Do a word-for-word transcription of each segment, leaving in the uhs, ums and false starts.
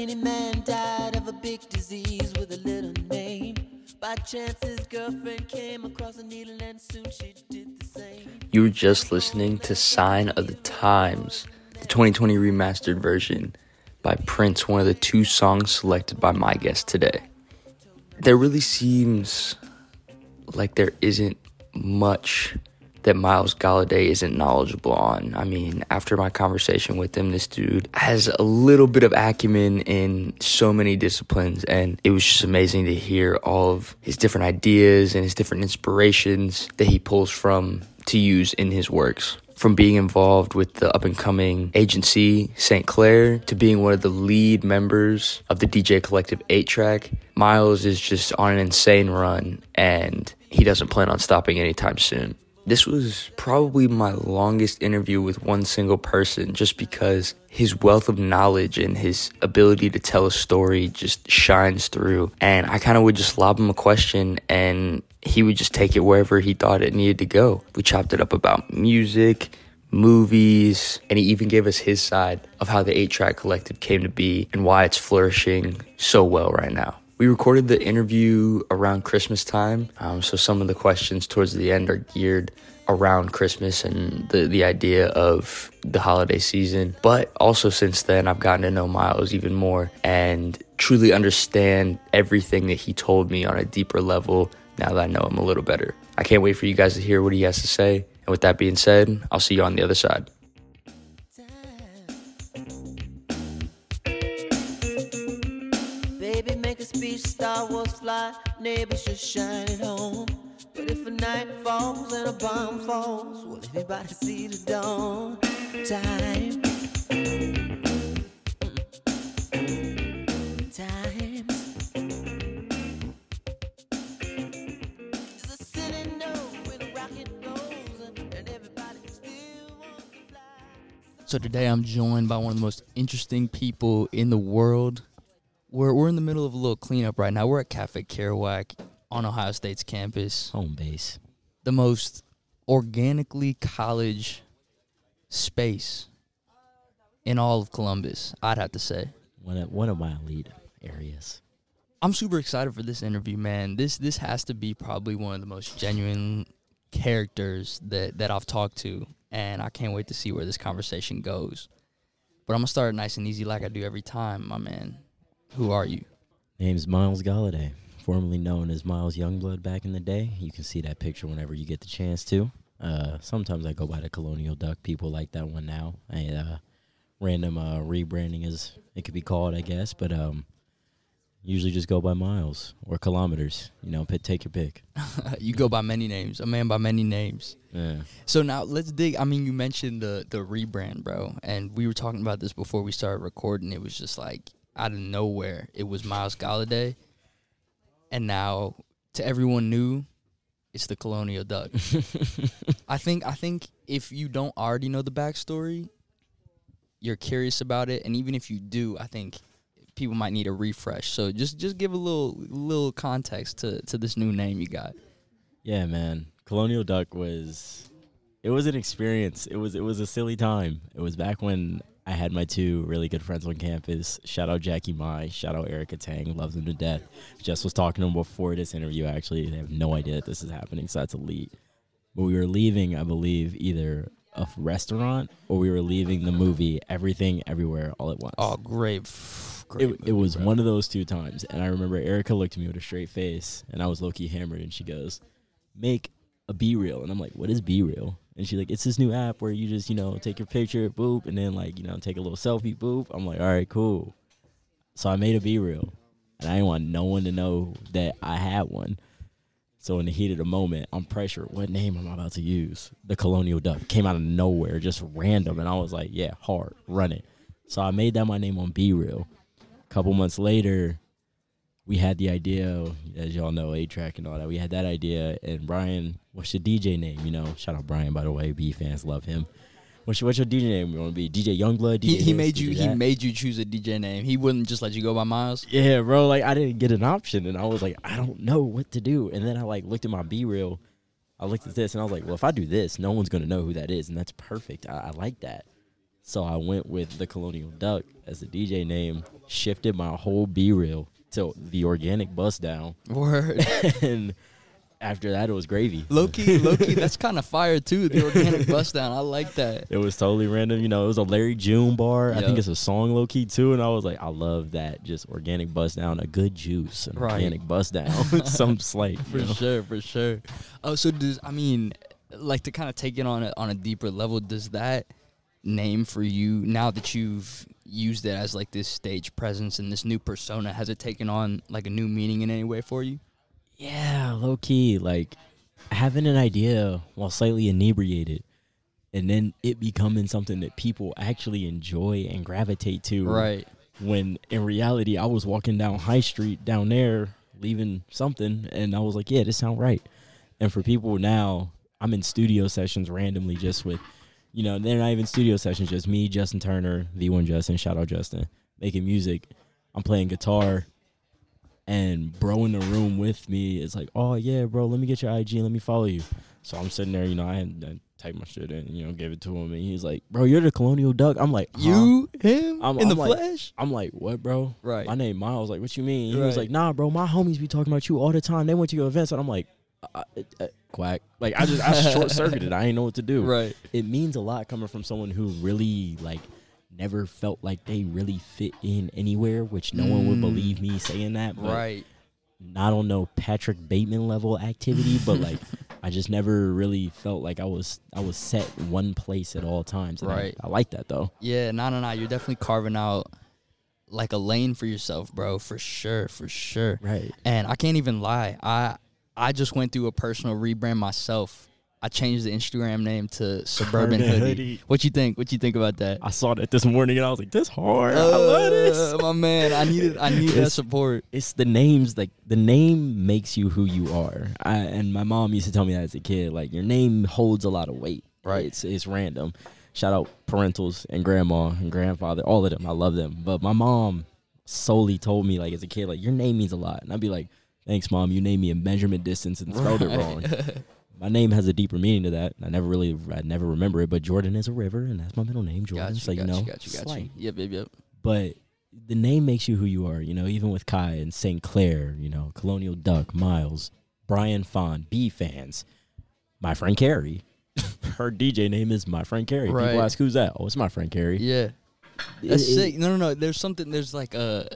skinny man died of a big disease with a little name. By chance his girlfriend came across a needle and soon she did the same. You were just listening to Sign of the Times, the twenty twenty remastered version by Prince, one of the two songs selected by my guest today. There really seems like there isn't much that Myles Goliday isn't knowledgeable on. I mean, after my conversation with him, this dude has a little bit of acumen in so many disciplines, and it was just amazing to hear all of his different ideas and his different inspirations that he pulls from to use in his works. From being involved with the up-and-coming agency Saint Claire to being one of the lead members of the D J collective eight track, Myles is just on an insane run, and he doesn't plan on stopping anytime soon. This was probably my longest interview with one single person, just because his wealth of knowledge and his ability to tell a story just shines through. And I kind of would just lob him a question and he would just take it wherever he thought it needed to go. We chopped it up about music, movies, and he even gave us his side of how the eight track Collective came to be and why it's flourishing so well right now. We recorded the interview around Christmas time, um, so some of the questions towards the end are geared around Christmas and the, the idea of the holiday season. But also since then, I've gotten to know Myles even more and truly understand everything that he told me on a deeper level now that I know him a little better. I can't wait for you guys to hear what he has to say. And with that being said, I'll see you on the other side. Star Wars fly, neighbors just shine at home. But if a night falls and a bomb falls, will anybody see the dawn? Time. Time. There's a city now when a rocket goes and everybody still wants to fly. So today I'm joined by one of the most interesting people in the world. We're we're in the middle of a little cleanup right now. We're at Cafe Kerouac on Ohio State's campus. Home base. The most organically college space in all of Columbus, I'd have to say. One of, one of my elite areas. I'm super excited for this interview, man. This this has to be probably one of the most genuine characters that, that I've talked to, and I can't wait to see where this conversation goes. But I'm going to start nice and easy like I do every time, my man. Who are you? Name's Myles Goliday, formerly known as Myles Youngblood back in the day. You can see that picture whenever you get the chance to. Uh, sometimes I go by the Colonial Duck. People like that one now. I, uh, random uh, rebranding, as it could be called, I guess. But um, usually just go by Myles or kilometers. You know, pick, take your pick. You go by many names. A man by many names. Yeah. So now let's dig. I mean, you mentioned the, the rebrand, bro. And we were talking about this before we started recording. It was just like, out of nowhere, it was Myles Goliday, and now to everyone new, it's the Colonial Duck. I think I think if you don't already know the backstory, you're curious about it, and even if you do, I think people might need a refresh. So just just give a little little context to to this new name you got. Yeah, man, Colonial Duck was it was an experience. It was it was a silly time. It was back when I had my two really good friends on campus. Shout out Jackie Mai. Shout out Erica Tang. Loves them to death. Jess was talking to them before this interview, actually. They have no idea that this is happening, so that's elite. But we were leaving, I believe, either a restaurant or we were leaving the movie Everything, Everywhere, All at Once. Oh, great. great it, movie, it was bro. One of those two times. And I remember Erica looked at me with a straight face, and I was low-key hammered, and she goes, make a BeReal. And I'm like, what is BeReal? And she's like, it's this new app where you just, you know, take your picture, boop, and then, like, you know, take a little selfie, boop. I'm like, all right, cool. So I made a BeReal, and I didn't want no one to know that I had one. So in the heat of the moment, I'm pressured. What name am I about to use? The Colonial Duck came out of nowhere, just random, and I was like, yeah, hard, run it. So I made that my name on BeReal. A couple months later, we had the idea, as y'all know, eight track and all that. We had that idea, and Brian, what's your D J name? You know, shout out Brian, by the way. B fans love him. What's your, what's your D J name? You want to be D J Youngblood? D J he he made you he made you choose a D J name. He wouldn't just let you go by Myles. Yeah, bro. Like, I didn't get an option, and I was like, I don't know what to do. And then I like looked at my BeReal. I looked at this, and I was like, well, if I do this, no one's gonna know who that is, and that's perfect. I, I like that. So I went with the Colonial Duck as the D J name. shifted my whole BeReal to the organic bust down. Word. And after that, it was gravy. Low-key, low-key, that's kind of fire, too, the organic bust down. I like that. It was totally random. You know, it was a Larry June bar. Yep. I think it's a song, low-key, too. And I was like, I love that. Just organic bust down, a good juice, an right. organic bust down. Some slight. For know? sure, for sure. Oh, so, does I mean, like, to kind of take it on a, on a deeper level, does that name for you, now that you've used it as, like, this stage presence and this new persona, has it taken on, like, a new meaning in any way for you? Yeah, low-key, like, having an idea while slightly inebriated, and then it becoming something that people actually enjoy and gravitate to. Right. When, in reality, I was walking down High Street down there, leaving something, and I was like, yeah, this sound right. And for people now, I'm in studio sessions randomly just with, you know, they're not even studio sessions, just me, Justin Turner, V one Justin, shout out Justin, making music. I'm playing guitar, and bro in the room with me is like, oh, yeah, bro, let me get your I G, let me follow you. So I'm sitting there, you know, I had to type my shit in, you know, gave it to him, and he's like, bro, you're the Colonial Duck. I'm like, huh? You, him, I'm, in I'm the like, flesh? I'm like, what, bro? Right. My name Myles. Like, what you mean? Right. He was like, nah, bro, my homies be talking about you all the time. They went to your events, and I'm like, Uh, uh, quack. Like, I just I short-circuited. I didn't know what to do. Right. It means a lot coming from someone who really, like, never felt like they really fit in anywhere, which no mm. one would believe me saying that. But right. I don't know, Patrick Bateman level activity, but, like, I just never really felt like I was I was set in one place at all times. And right. I, I like that, though. Yeah, no, no, no. You're definitely carving out, like, a lane for yourself, bro. For sure, for sure. Right. And I can't even lie. I... I just went through a personal rebrand myself. I changed the Instagram name to Suburban Hoodie. Hoodie. What you think? What you think about that? I saw that this morning and I was like, "This hard. Uh, I love this." My man, I needed, I need that support. It's the names, like the name makes you who you are. I, and my mom used to tell me that as a kid, like your name holds a lot of weight. Right? It's it's random. Shout out parentals and grandma and grandfather, all of them. I love them. But my mom solely told me, like as a kid, like your name means a lot, and I'd be like, thanks, Mom. You named me in measurement distance and spelled right. it wrong. My name has a deeper meaning to that. I never really, I never remember it, but Jordan is a river, and that's my middle name, Jordan. Gotcha, so, you gotcha, know, gotcha, gotcha. Yep, yep, yep. But the name makes you who you are, you know, even with Kai and Saint Claire, you know, Colonial Duck, Myles, Brian Fond, B-Fans, my friend Carrie. Her D J name is my friend Carrie. Right. People ask, who's that? Oh, it's my friend Carrie. Yeah. That's it, sick. It, no, no, no. There's something, there's like a...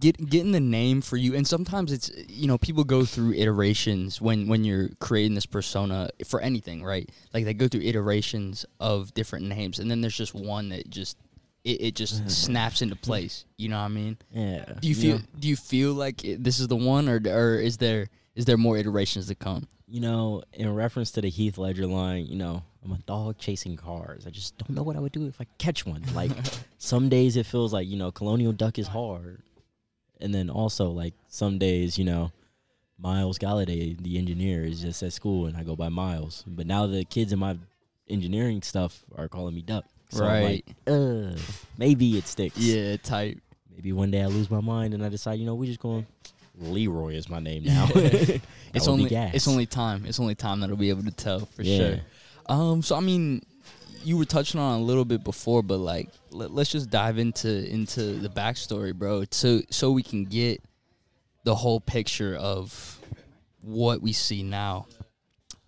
Get, getting the name for you, and sometimes it's, you know, people go through iterations when, when you're creating this persona for anything, right? Like, they go through iterations of different names, and then there's just one that just, it, it just snaps into place, you know what I mean? Yeah. Do you feel, yeah. do you feel like it, this is the one, or or is there is there more iterations to come? You know, in reference to the Heath Ledger line, you know, I'm a dog chasing cars. I just don't know what I would do if I catch one. Like, some days it feels like, you know, Colonial Duck is hard. And then also, like, some days, you know, Myles Goliday, the engineer, is just at school, and I go by Myles. But now the kids in my engineering stuff are calling me Duck. So right. I'm like, uh, maybe it sticks. Yeah, type. Maybe one day I lose my mind, and I decide, you know, we're just going, Leroy is my name now. it's only gas. It's only time. It's only time that I'll be able to tell, for yeah. sure. Um, so, I mean... You were touching on a little bit before, but like, let, let's just dive into into the backstory, bro. So so we can get the whole picture of what we see now.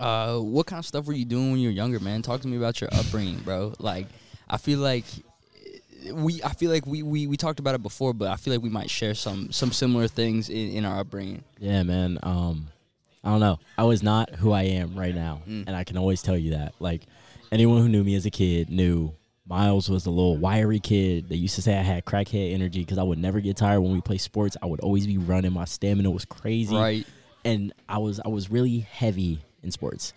Uh, what kind of stuff were you doing when you were younger, man? Talk to me about your upbringing, bro. Like, I feel like we, I feel like we, we, we talked about it before, but I feel like we might share some some similar things in, in our upbringing. Yeah, man. Um, I don't know. I was not who I am right now, mm. and I can always tell you that. Like. Anyone who knew me as a kid knew Myles was a little wiry kid. They used to say I had crackhead energy because I would never get tired when we played sports. I would always be running. My stamina was crazy. Right. And I was I was really heavy in sports.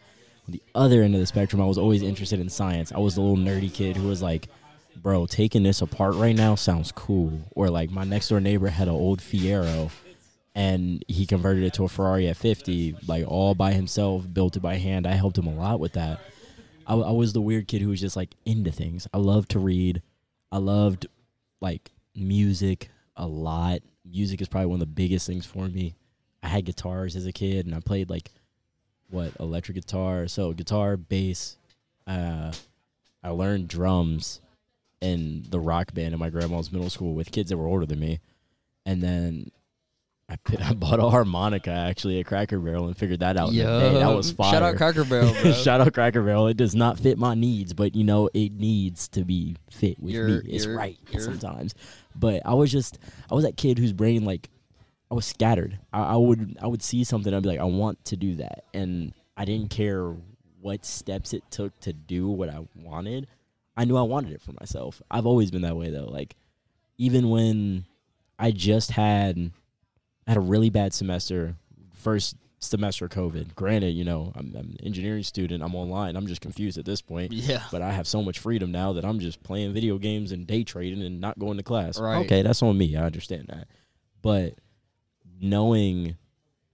On the other end of the spectrum, I was always interested in science. I was the little nerdy kid who was like, bro, taking this apart right now sounds cool. Or like my next door neighbor had an old Fiero. And he converted it to a Ferrari at fifty, like all by himself, built it by hand. I helped him a lot with that. I, I was the weird kid who was just, like, into things. I loved to read. I loved, like, music a lot. Music is probably one of the biggest things for me. I had guitars as a kid, and I played, like, what, electric guitar. So guitar, bass. Uh, I learned drums. in the rock band in my grandma's middle school with kids that were older than me. And then I, I bought a harmonica, actually, at Cracker Barrel and figured that out. Yo, that, day. that was fire. Shout out Cracker Barrel, bro. Shout out Cracker Barrel. It does not fit my needs, but, you know, it needs to be fit with you're, me. It's right you're. sometimes. But I was just, I was that kid whose brain, like, I was scattered. I, I would I would see something, I'd be like, I want to do that. And I didn't care what steps it took to do what I wanted. I knew I wanted it for myself. I've always been that way, though. Like, even when I just had... I had a really bad semester, first semester of COVID. Granted, you know, I'm, I'm an engineering student. I'm online. I'm just confused at this point. Yeah. But I have so much freedom now that I'm just playing video games and day trading and not going to class. Right. Okay, that's on me. I understand that. But knowing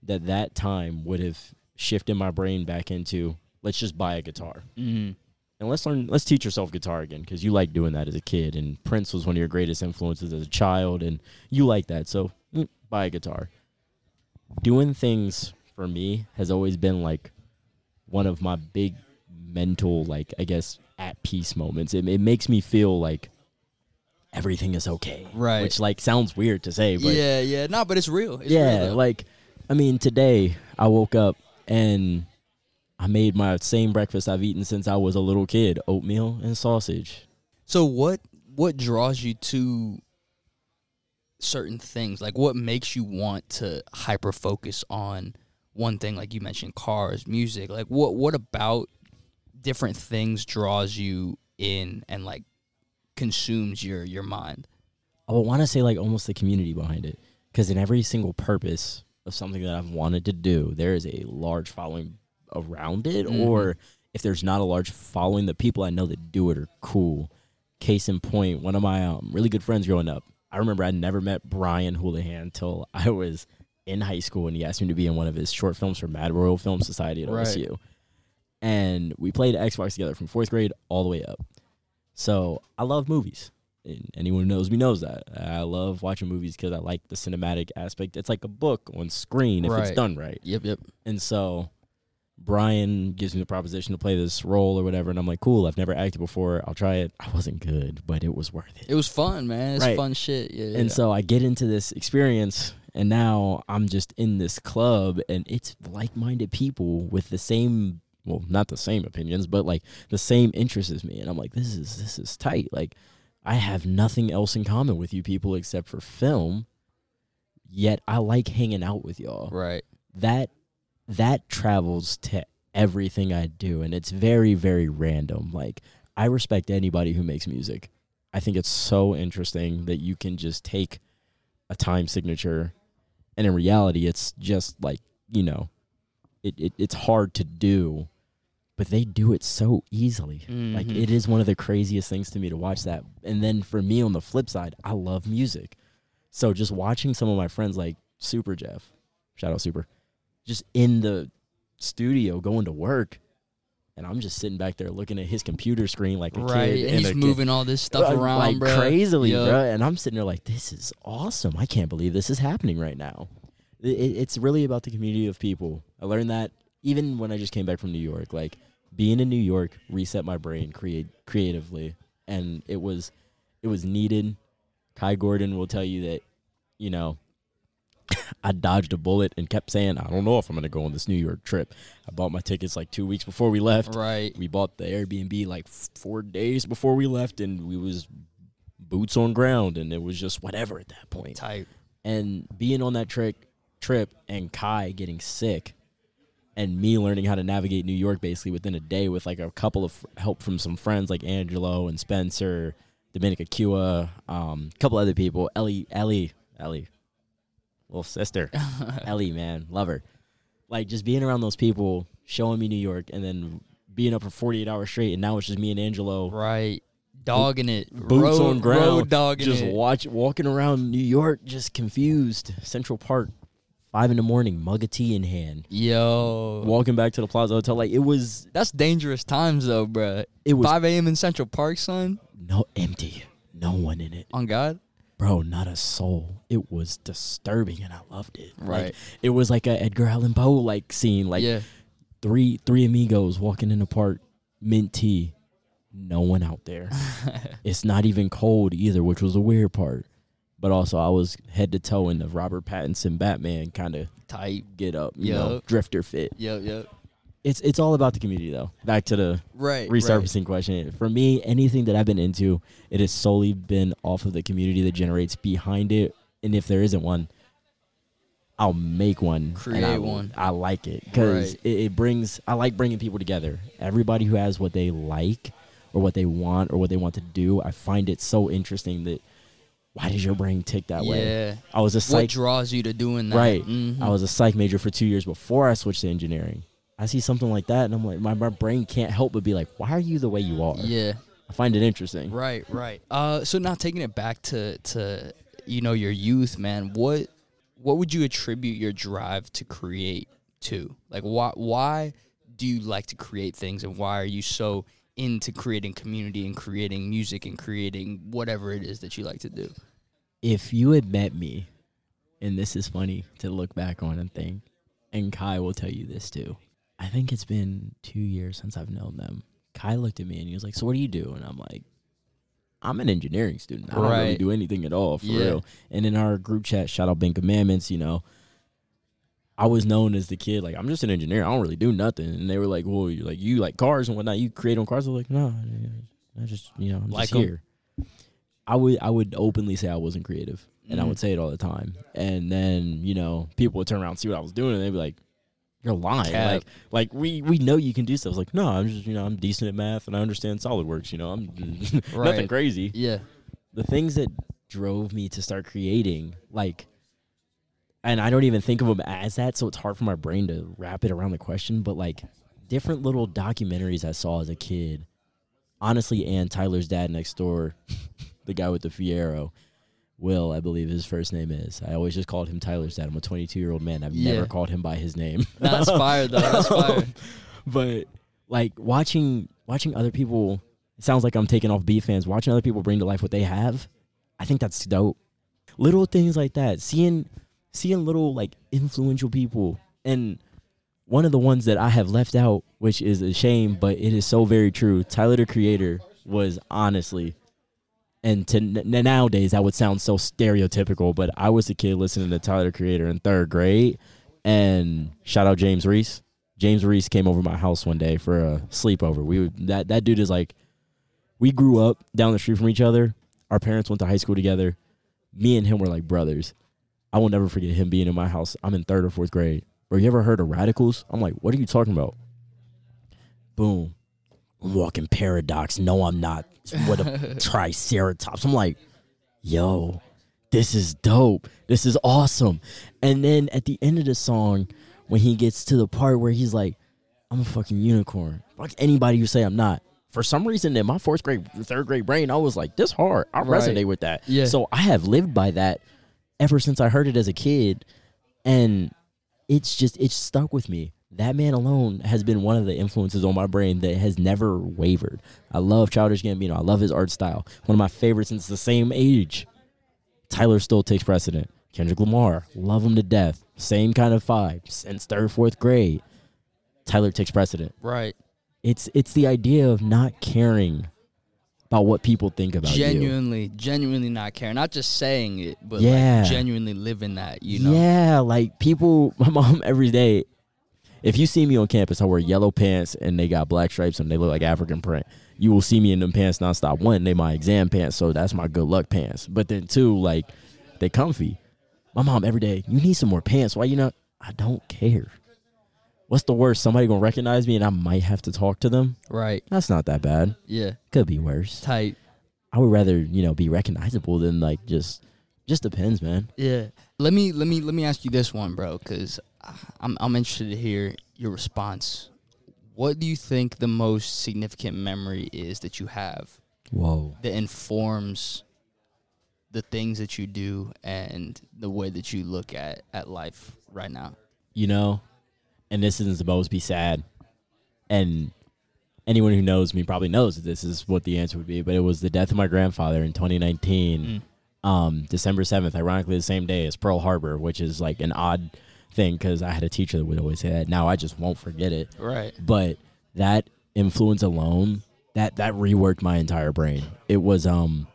that that time would have shifted my brain back into, let's just buy a guitar. Mm-hmm. And let's learn, let's teach yourself guitar again, because you like doing that as a kid. And Prince was one of your greatest influences as a child, and you like that. So... buy a guitar. Doing things for me has always been like one of my big mental, like, I guess, at peace moments. It, it makes me feel like everything is okay, right? Which, like, sounds weird to say, but yeah, yeah, no, but it's real. It's yeah, real, like, I mean, today I woke up and I made my same breakfast I've eaten since I was a little kid: oatmeal and sausage. So, what what draws you to certain things? Like, what makes you want to hyper focus on one thing? Like, you mentioned cars, music. Like, what what about different things draws you in and, like, consumes your your mind? I would want to say, like, almost the community behind it, because in every single purpose of something that I've wanted to do, there is a large following around it. Mm-hmm. Or if there's not a large following, the people I know that do it are cool. Case in point, one of my um, really good friends growing up, I remember I never met Brian Houlihan until I was in high school, and he asked me to be in one of his short films for Mad Royal Film Society at O S U. Right. And we played Xbox together from fourth grade all the way up. So I love movies. And anyone who knows me knows that. I love watching movies because I like the cinematic aspect. It's like a book on screen if right. it's done right. Yep, yep. And so Brian gives me the proposition to play this role or whatever, and I'm like, cool, I've never acted before, I'll try it. I wasn't good, but it was worth it. It was fun, man. It's right. fun shit. Yeah, and yeah. so I get into this experience, and now I'm just in this club, and it's like-minded people with the same, well, not the same opinions, but, like, the same interests as me. And I'm like, this is this is tight. Like, I have nothing else in common with you people except for film, yet I like hanging out with y'all. Right. That That travels to everything I do, and it's very, very random. Like, I respect anybody who makes music. I think it's so interesting that you can just take a time signature, and in reality, it's just like, you know, it, it it's hard to do, but they do it so easily. Mm-hmm. Like, it is one of the craziest things to me to watch that. And then for me, on the flip side, I love music. So just watching some of my friends, like Super Jeff, shout out Super, just in the studio going to work, and I'm just sitting back there looking at his computer screen like a right. kid. And he's moving kid. all this stuff uh, around, like, bro. crazily, Yo. bro. And I'm sitting there like, this is awesome. I can't believe this is happening right now. It, it's really about the community of people. I learned that even when I just came back from New York. Like, being in New York reset my brain create, creatively, and it was it was needed. Kyle Gordon will tell you that, you know, I dodged a bullet and kept saying, I don't know if I'm going to go on this New York trip. I bought my tickets like two weeks before we left. Right. We bought the Airbnb like f- four days before we left, and we was boots on ground, and it was just whatever at that point. Tight. And being on that tri- trip and Kai getting sick and me learning how to navigate New York basically within a day with like a couple of f- help from some friends like Angelo and Spencer, Dominica Kua, um, a couple other people, Ellie, Ellie, Ellie. Well, sister, Ellie, man, love her. Like, just being around those people, showing me New York, and then being up for forty-eight hours straight, and now it's just me and Angelo. Right. Dogging it. Boots road, on ground. Road dogging just it. Just watch, walking around New York, just confused. Central Park, five in the morning, mug of tea in hand. Yo. Walking back to the Plaza Hotel. Like, it was... That's dangerous times, though, bruh. It was... five a.m. in Central Park, son? No, empty. No one in it. On God? Bro, not a soul. It was disturbing, and I loved it. Right. Like, it was like a Edgar Allan Poe like scene. Like yeah. three three amigos walking in the park, mint tea, no one out there. It's not even cold either, which was a weird part. But also, I was head to toe in the Robert Pattinson Batman kind of type get up, you yep. know, drifter fit. Yep, yep. It's it's all about the community, though. Back to the right, resurfacing right. question. For me, anything that I've been into, it has solely been off of the community that generates behind it. And if there isn't one, I'll make one. Create I, one. I like it because right. it, it brings, I like bringing people together. Everybody who has what they like or what they want or what they want to do, I find it so interesting that why does your brain tick that yeah. way? Yeah. I was a psych. What draws you to doing that? Right. Mm-hmm. I was a psych major for two years before I switched to engineering. I see something like that, and I'm like, my, my brain can't help but be like, why are you the way you are? Yeah. I find it interesting. Right, right. Uh, so now taking it back to, to you know, your youth, man, what what would you attribute your drive to create to? Like, why, why do you like to create things, and why are you so into creating community and creating music and creating whatever it is that you like to do? If you had met me, and this is funny to look back on and think, and Kai will tell you this too. I think it's been two years since I've known them. Kai looked at me and he was like, so what do you do? And I'm like, I'm an engineering student. I don't right. really do anything at all, for yeah. real. And in our group chat, shout out Ben Commandments, you know, I was known as the kid, like, I'm just an engineer. I don't really do nothing. And they were like, well, you like you like cars and whatnot. You create on cars. I was like, no, I just, you know, I'm like just here. I would, I would openly say I wasn't creative. And mm-hmm. I would say it all the time. And then, you know, people would turn around and see what I was doing. And they'd be like, you're lying. Cap. Like, like we, we know you can do stuff. I was like, no, I'm just, you know, I'm decent at math and I understand SolidWorks, you know, I'm right. nothing crazy. Yeah. The things that drove me to start creating, like, and I don't even think of them as that, so it's hard for my brain to wrap it around the question, but like different little documentaries I saw as a kid, honestly, and Tyler's dad next door, the guy with the Fiero, Will, I believe his first name is. I always just called him Tyler's dad. I'm a twenty-two-year-old man. I've yeah. never called him by his name. No, that's fire, though. That's fire. But, like, watching watching other people, it sounds like I'm taking off B fans, watching other people bring to life what they have, I think that's dope. Little things like that. Seeing, seeing little, like, influential people. And one of the ones that I have left out, which is a shame, but it is so very true, Tyler, the Creator, was honestly... And to n- nowadays, that would sound so stereotypical, but I was a kid listening to Tyler, the Creator in third grade. And shout out James Reese. James Reese came over my house one day for a sleepover. We would, that that dude is like, we grew up down the street from each other. Our parents went to high school together. Me and him were like brothers. I will never forget him being in my house. I'm in third or fourth grade. Bro, you ever heard of Radicals? I'm like, what are you talking about? Boom. Walking Paradox. No, I'm not. What a triceratops. I'm like, yo, this is dope. This is awesome. And then at the end of the song, when he gets to the part where he's like, I'm a fucking unicorn. Fuck anybody who say I'm not. For some reason in my fourth grade, third grade brain, I was like, this hard. I right. resonate with that. Yeah. So I have lived by that ever since I heard it as a kid. And it's just, it's stuck with me. That man alone has been one of the influences on my brain that has never wavered. I love Childish Gambino. I love his art style. One of my favorites since the same age. Tyler still takes precedent. Kendrick Lamar, love him to death. Same kind of vibe since third, fourth grade. Tyler takes precedent. Right. It's it's the idea of not caring about what people think about genuinely, you. Genuinely, genuinely not caring. Not just saying it, but yeah. like genuinely living that, you know? Yeah, like people, my mom every day, if you see me on campus, I wear yellow pants and they got black stripes and they look like African print. You will see me in them pants nonstop. One, they my exam pants, so that's my good luck pants. But then two, like, they comfy. My mom every day, you need some more pants. Why you not? I don't care. What's the worst? Somebody gonna recognize me and I might have to talk to them. Right. That's not that bad. Yeah. Could be worse. Tight. I would rather, you know, be recognizable than like just just depends, man. Yeah. Let me let me let me ask you this one, bro, because I'm I'm interested to hear your response. What do you think the most significant memory is that you have? Whoa. That informs the things that you do and the way that you look at, at life right now? You know, and this isn't supposed to be sad. And anyone who knows me probably knows that this is what the answer would be, but it was the death of my grandfather in twenty nineteen, mm. um, December seventh, ironically the same day as Pearl Harbor, which is like an odd thing because I had a teacher that would always say that. Now I just won't forget it. Right. But that influence alone that that reworked my entire brain. It was um,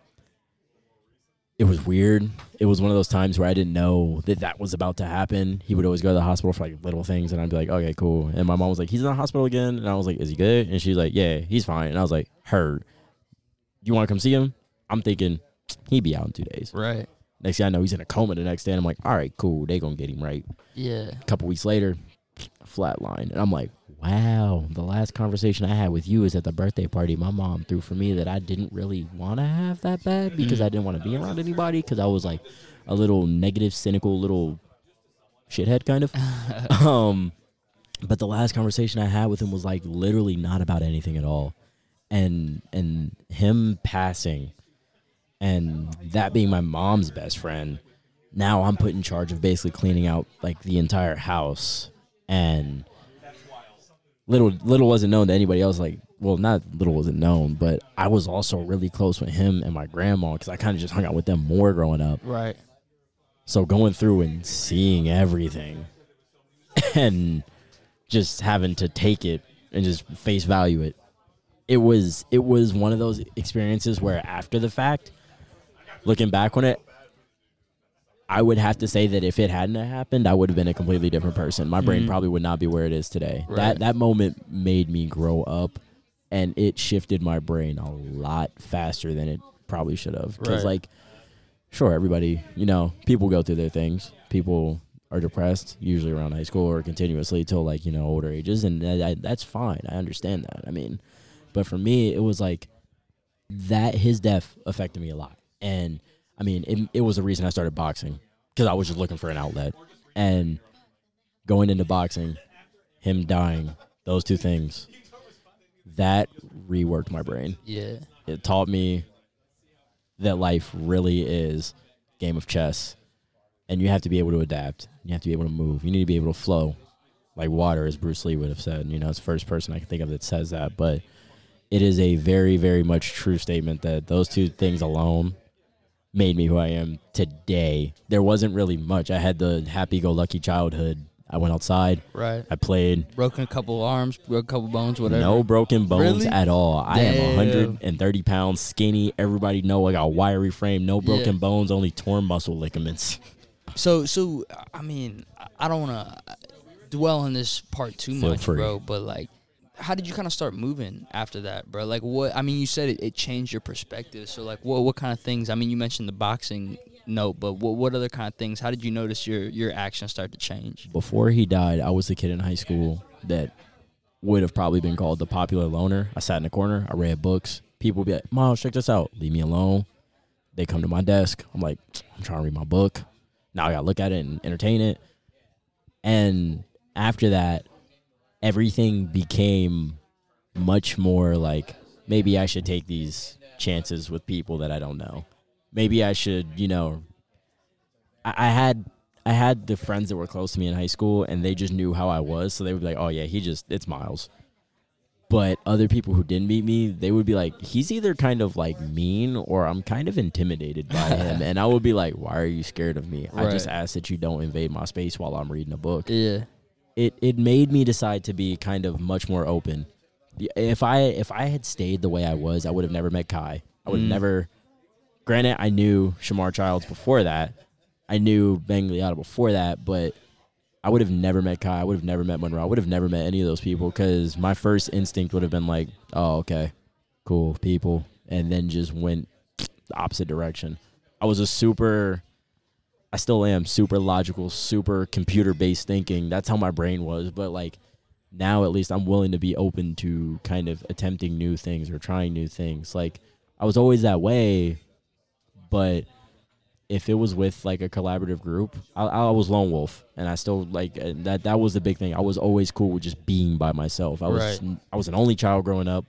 it was weird. It was one of those times where I didn't know that that was about to happen. He would always go to the hospital for like little things, and I'd be like, okay, cool. And my mom was like, he's in the hospital again, and I was like, is he good? And she's like, yeah, he's fine. And I was like, heard. You want to come see him? I'm thinking he'd be out in two days. Right. Next thing I know, he's in a coma the next day, and I'm like, all right, cool. They gonna get him right. Yeah. A couple weeks later, flatline, and I'm like, wow, the last conversation I had with you is at the birthday party my mom threw for me that I didn't really want to have that bad because I didn't want to be around anybody because I was like a little negative, cynical, little shithead kind of. um, but the last conversation I had with him was like literally not about anything at all. And and him passing and that being my mom's best friend, now I'm put in charge of basically cleaning out like the entire house. And little little wasn't known to anybody else. Like, well, not little wasn't known, but I was also really close with him and my grandma because I kind of just hung out with them more growing up. Right. So going through and seeing everything and just having to take it and just face value it. It was it was one of those experiences where after the fact, looking back on it, I would have to say that if it hadn't happened, I would have been a completely different person. My brain mm-hmm. probably would not be where it is today. Right. That that moment made me grow up, and it shifted my brain a lot faster than it probably should have. Because, right. like, sure, everybody, you know, people go through their things. People are depressed, usually around high school or continuously till, like, you know, older ages, and that, I, that's fine. I understand that. I mean, but for me, it was like that his death affected me a lot. And I mean, it, it was the reason I started boxing because I was just looking for an outlet. And going into boxing, him dying, those two things, that reworked my brain. Yeah. It taught me that life really is a game of chess. And you have to be able to adapt. You have to be able to move. You need to be able to flow like water, as Bruce Lee would have said. You know, it's the first person I can think of that says that. But it is a very, very much true statement that those two things alone made me who I am today. There wasn't really much. I had the happy-go-lucky childhood. I went outside. Right. I played. Broken a couple arms, broke a couple bones, whatever. No broken bones really? At all. Damn. I am one hundred thirty pounds, skinny. Everybody know I got a wiry frame. No broken yeah. bones, only torn muscle ligaments. So, so I mean, I don't want to dwell on this part too Feel much, free. Bro, but, like, how did you kind of start moving after that, bro? Like, what, I mean, you said it, it changed your perspective. So, like, what what kind of things? I mean, you mentioned the boxing note, but what what other kind of things? How did you notice your, your actions start to change? Before he died, I was the kid in high school that would have probably been called the popular loner. I sat in the corner. I read books. People would be like, Myles, check this out. Leave me alone. They come to my desk. I'm like, I'm trying to read my book. Now I got to look at it and entertain it. And after that, everything became much more like, maybe I should take these chances with people that I don't know. Maybe I should, you know, I, I had I had the friends that were close to me in high school, and they just knew how I was, so they would be like, oh, yeah, he just, it's Myles. But other people who didn't meet me, they would be like, he's either kind of like mean or I'm kind of intimidated by him. And I would be like, why are you scared of me? Right. I just ask that you don't invade my space while I'm reading a book. Yeah. It it made me decide to be kind of much more open. If I if I had stayed the way I was, I would have never met Kai. I would have mm. never. Granted, I knew Shamar Childs before that. I knew Ben Liotta before that, but I would have never met Kai. I would have never met Monroe. I would have never met any of those people because my first instinct would have been like, "Oh, okay, cool people," and then just went the opposite direction. I was a super. I still am super logical, super computer-based thinking. That's how my brain was. But, like, now at least I'm willing to be open to kind of attempting new things or trying new things. Like, I was always that way, but if it was with, like, a collaborative group, I, I was lone wolf. And I still, like, that that was the big thing. I was always cool with just being by myself. I was right. I was an only child growing up.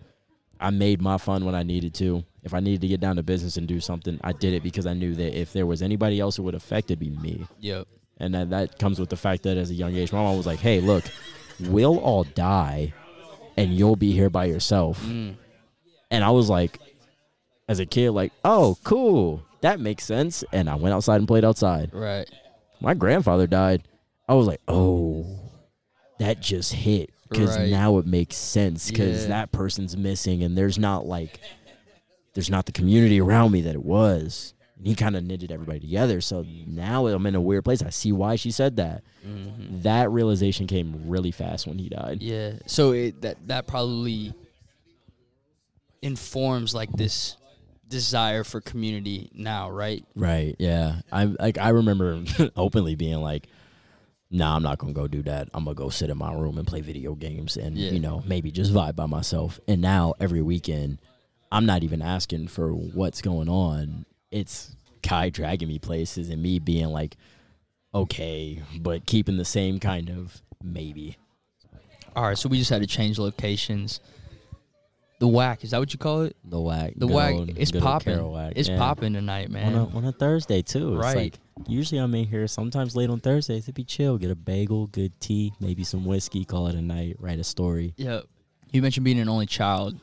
I made my fun when I needed to. If I needed to get down to business and do something, I did it because I knew that if there was anybody else who would affect it, it'd be me. Yep. And that, that comes with the fact that as a young age, my mom was like, hey, look, we'll all die and you'll be here by yourself. Mm. And I was like, as a kid, like, oh, cool. That makes sense. And I went outside and played outside. Right. My grandfather died. I was like, oh, that just hit. because right. now it makes sense because yeah. that person's missing and there's not like there's not the community around me that it was. And he kind of knitted everybody together. So now I'm in a weird place. I see why she said that. Mm-hmm. That realization came really fast when he died. Yeah. So it, that that probably informs like this desire for community now, right? Right. Yeah. I like I remember openly being like, nah, I'm not going to go do that. I'm going to go sit in my room and play video games and, yeah. you know, maybe just vibe by myself. And now every weekend, I'm not even asking for what's going on. It's Kai dragging me places and me being like, okay, but keeping the same kind of maybe. All right, so we just had to change locations. The Whack, is that what you call it? The Whack. The Whack, old, it's popping. Whack. It's yeah. popping tonight, man. On a, on a Thursday, too. Right. It's like, usually I'm in here, sometimes late on Thursdays, it'd be chill. Get a bagel, good tea, maybe some whiskey, call it a night, write a story. Yeah. You mentioned being an only child.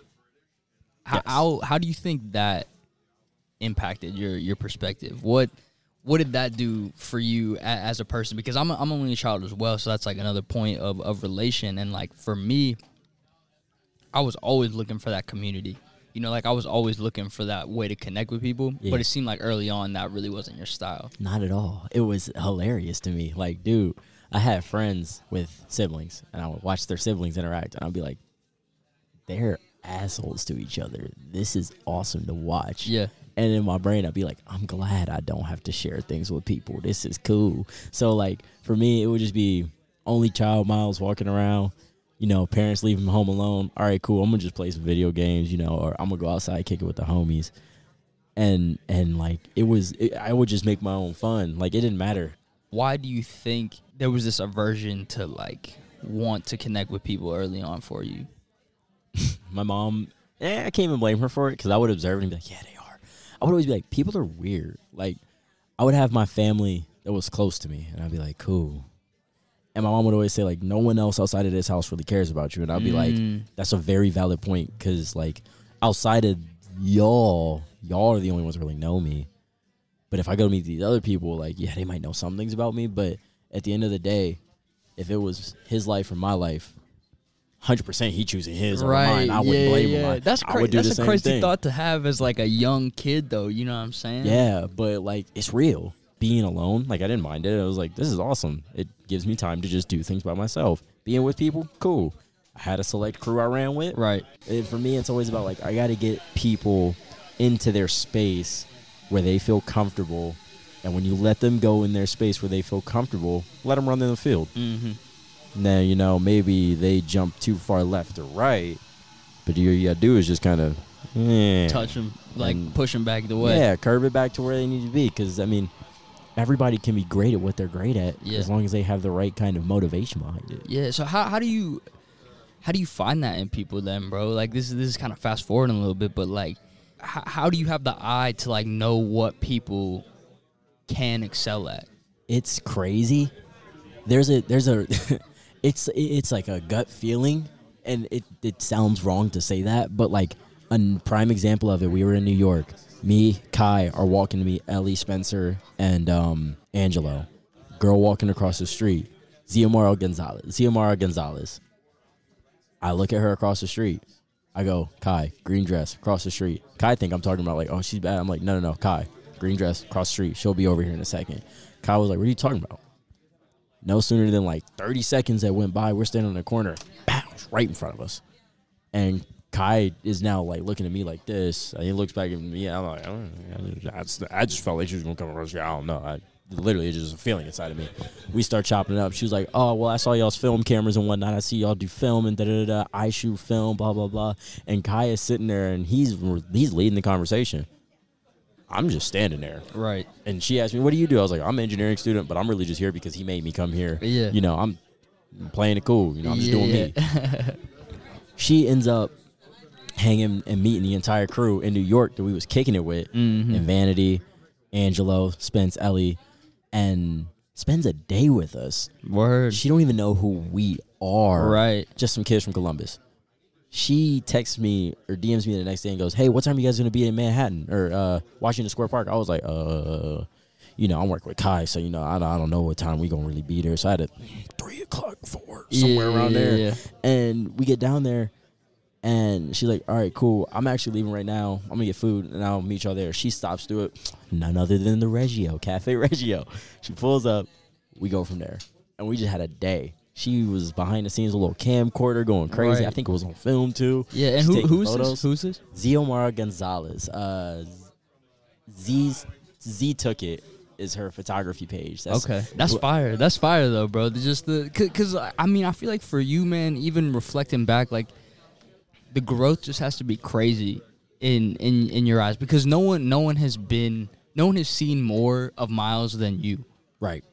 How yes. how, how do you think that impacted your, your perspective? What what did that do for you a, as a person? Because I'm, a, I'm only a child as well, so that's like another point of, of relation. And like for me, I was always looking for that community. You know, like I was always looking for that way to connect with people, yeah. but it seemed like early on that really wasn't your style. Not at all. It was hilarious to me. Like, dude, I had friends with siblings, and I would watch their siblings interact, and I'd be like, they're assholes to each other. This is awesome to watch. Yeah. And in my brain, I'd be like, I'm glad I don't have to share things with people. This is cool. So, like, for me, it would just be only child Myles walking around. You know, parents leave him home alone. All right, cool. I'm going to just play some video games, you know, or I'm going to go outside, kick it with the homies. And, and like, it was, it, I would just make my own fun. Like, it didn't matter. Why do you think there was this aversion to, like, want to connect with people early on for you? My mom, eh, I can't even blame her for it because I would observe it and be like, yeah, they are. I would always be like, people are weird. Like, I would have my family that was close to me, and I'd be like, cool. And my mom would always say, like, no one else outside of this house really cares about you. And I'd be mm. like, that's a very valid point because, like, outside of y'all, y'all are the only ones that really know me. But if I go meet these other people, like, yeah, they might know some things about me. But at the end of the day, if it was his life or my life, one hundred percent he choosing his right. or mine. I yeah, wouldn't blame yeah. him. That's, cra- that's a crazy thing. Thought to have as, like, a young kid, though. You know what I'm saying? Yeah, but, like, it's real. Being alone, like, I didn't mind it. I was like, this is awesome. It gives me time to just do things by myself. Being with people, cool. I had a select crew I ran with. Right. And for me, it's always about, like, I got to get people into their space where they feel comfortable. And when you let them go in their space where they feel comfortable, let them run in the field. Mm-hmm. Now, you know, maybe they jump too far left or right. But all you got to do is just kind of eh, touch them, like, and push them back the way. Yeah, curve it back to where they need to be. Because, I mean, everybody can be great at what they're great at yeah. as long as they have the right kind of motivation behind it. Yeah, so how how do you how do you find that in people then, bro? Like, this is this is kind of fast forwarding a little bit, but, like, how, how do you have the eye to, like, know what people can excel at? It's crazy. There's a there's a it's it's like a gut feeling, and it it sounds wrong to say that, but, like, a prime example of it, we were in New York. Me, Kai are walking to meet Ellie, Spencer, and um, Angelo. Girl walking across the street, Ziamara Gonzalez. Ziamara Gonzalez. I look at her across the street. I go, Kai, green dress, across the street. Kai think I'm talking about, like, oh, she's bad. I'm like, no, no, no, Kai, green dress, across the street. She'll be over here in a second. Kai was like, what are you talking about? No sooner than, like, thirty seconds that went by, we're standing in the corner, pow, right in front of us. And Kai is now, like, looking at me like this. He looks back at me. I'm like, I, don't know. I just felt like she was going to come across here. I don't know. I, literally, it's just a feeling inside of me. We start chopping it up. She was like, oh, well, I saw y'all's film cameras and whatnot. I see y'all do film and da-da-da. I shoot film, blah, blah, blah. And Kai is sitting there, and he's he's leading the conversation. I'm just standing there. Right. And she asked me, what do you do? I was like, I'm an engineering student, but I'm really just here because he made me come here. Yeah. You know, I'm playing it cool. You know, I'm just yeah, doing me. Yeah. She ends up hanging and meeting the entire crew in New York that we was kicking it with, mm-hmm. and Vanity, Angelo, Spence, Ellie, and spends a day with us. Word. She don't even know who we are. Right. Just some kids from Columbus. She texts me or D Ms me the next day and goes, "Hey, what time are you guys gonna be in Manhattan or uh, Washington Square Park?" I was like, "Uh, you know, I'm working with Kai, so, you know, I, I don't know what time we going to really be there. So I had a three o'clock, four, somewhere yeah, around yeah, there. Yeah. And we get down there, and she's like, all right, cool. I'm actually leaving right now. I'm going to get food, and I'll meet y'all there. She stops through it. None other than the Reggio, Cafe Reggio. She pulls up. We go from there. And we just had a day. She was behind the scenes, a little camcorder going crazy. Right. I think it was on film, too. Yeah, and who, who's this? Who's this? Ziomara Gonzalez. Uh, Z, Z took it. Is her photography page. That's okay. That's wh- fire. That's fire, though, bro. Just the, because, I mean, I feel like for you, man, even reflecting back, like, the growth just has to be crazy in in, in your eyes, because no one no one has been, no one has seen more of Myles than you. Right.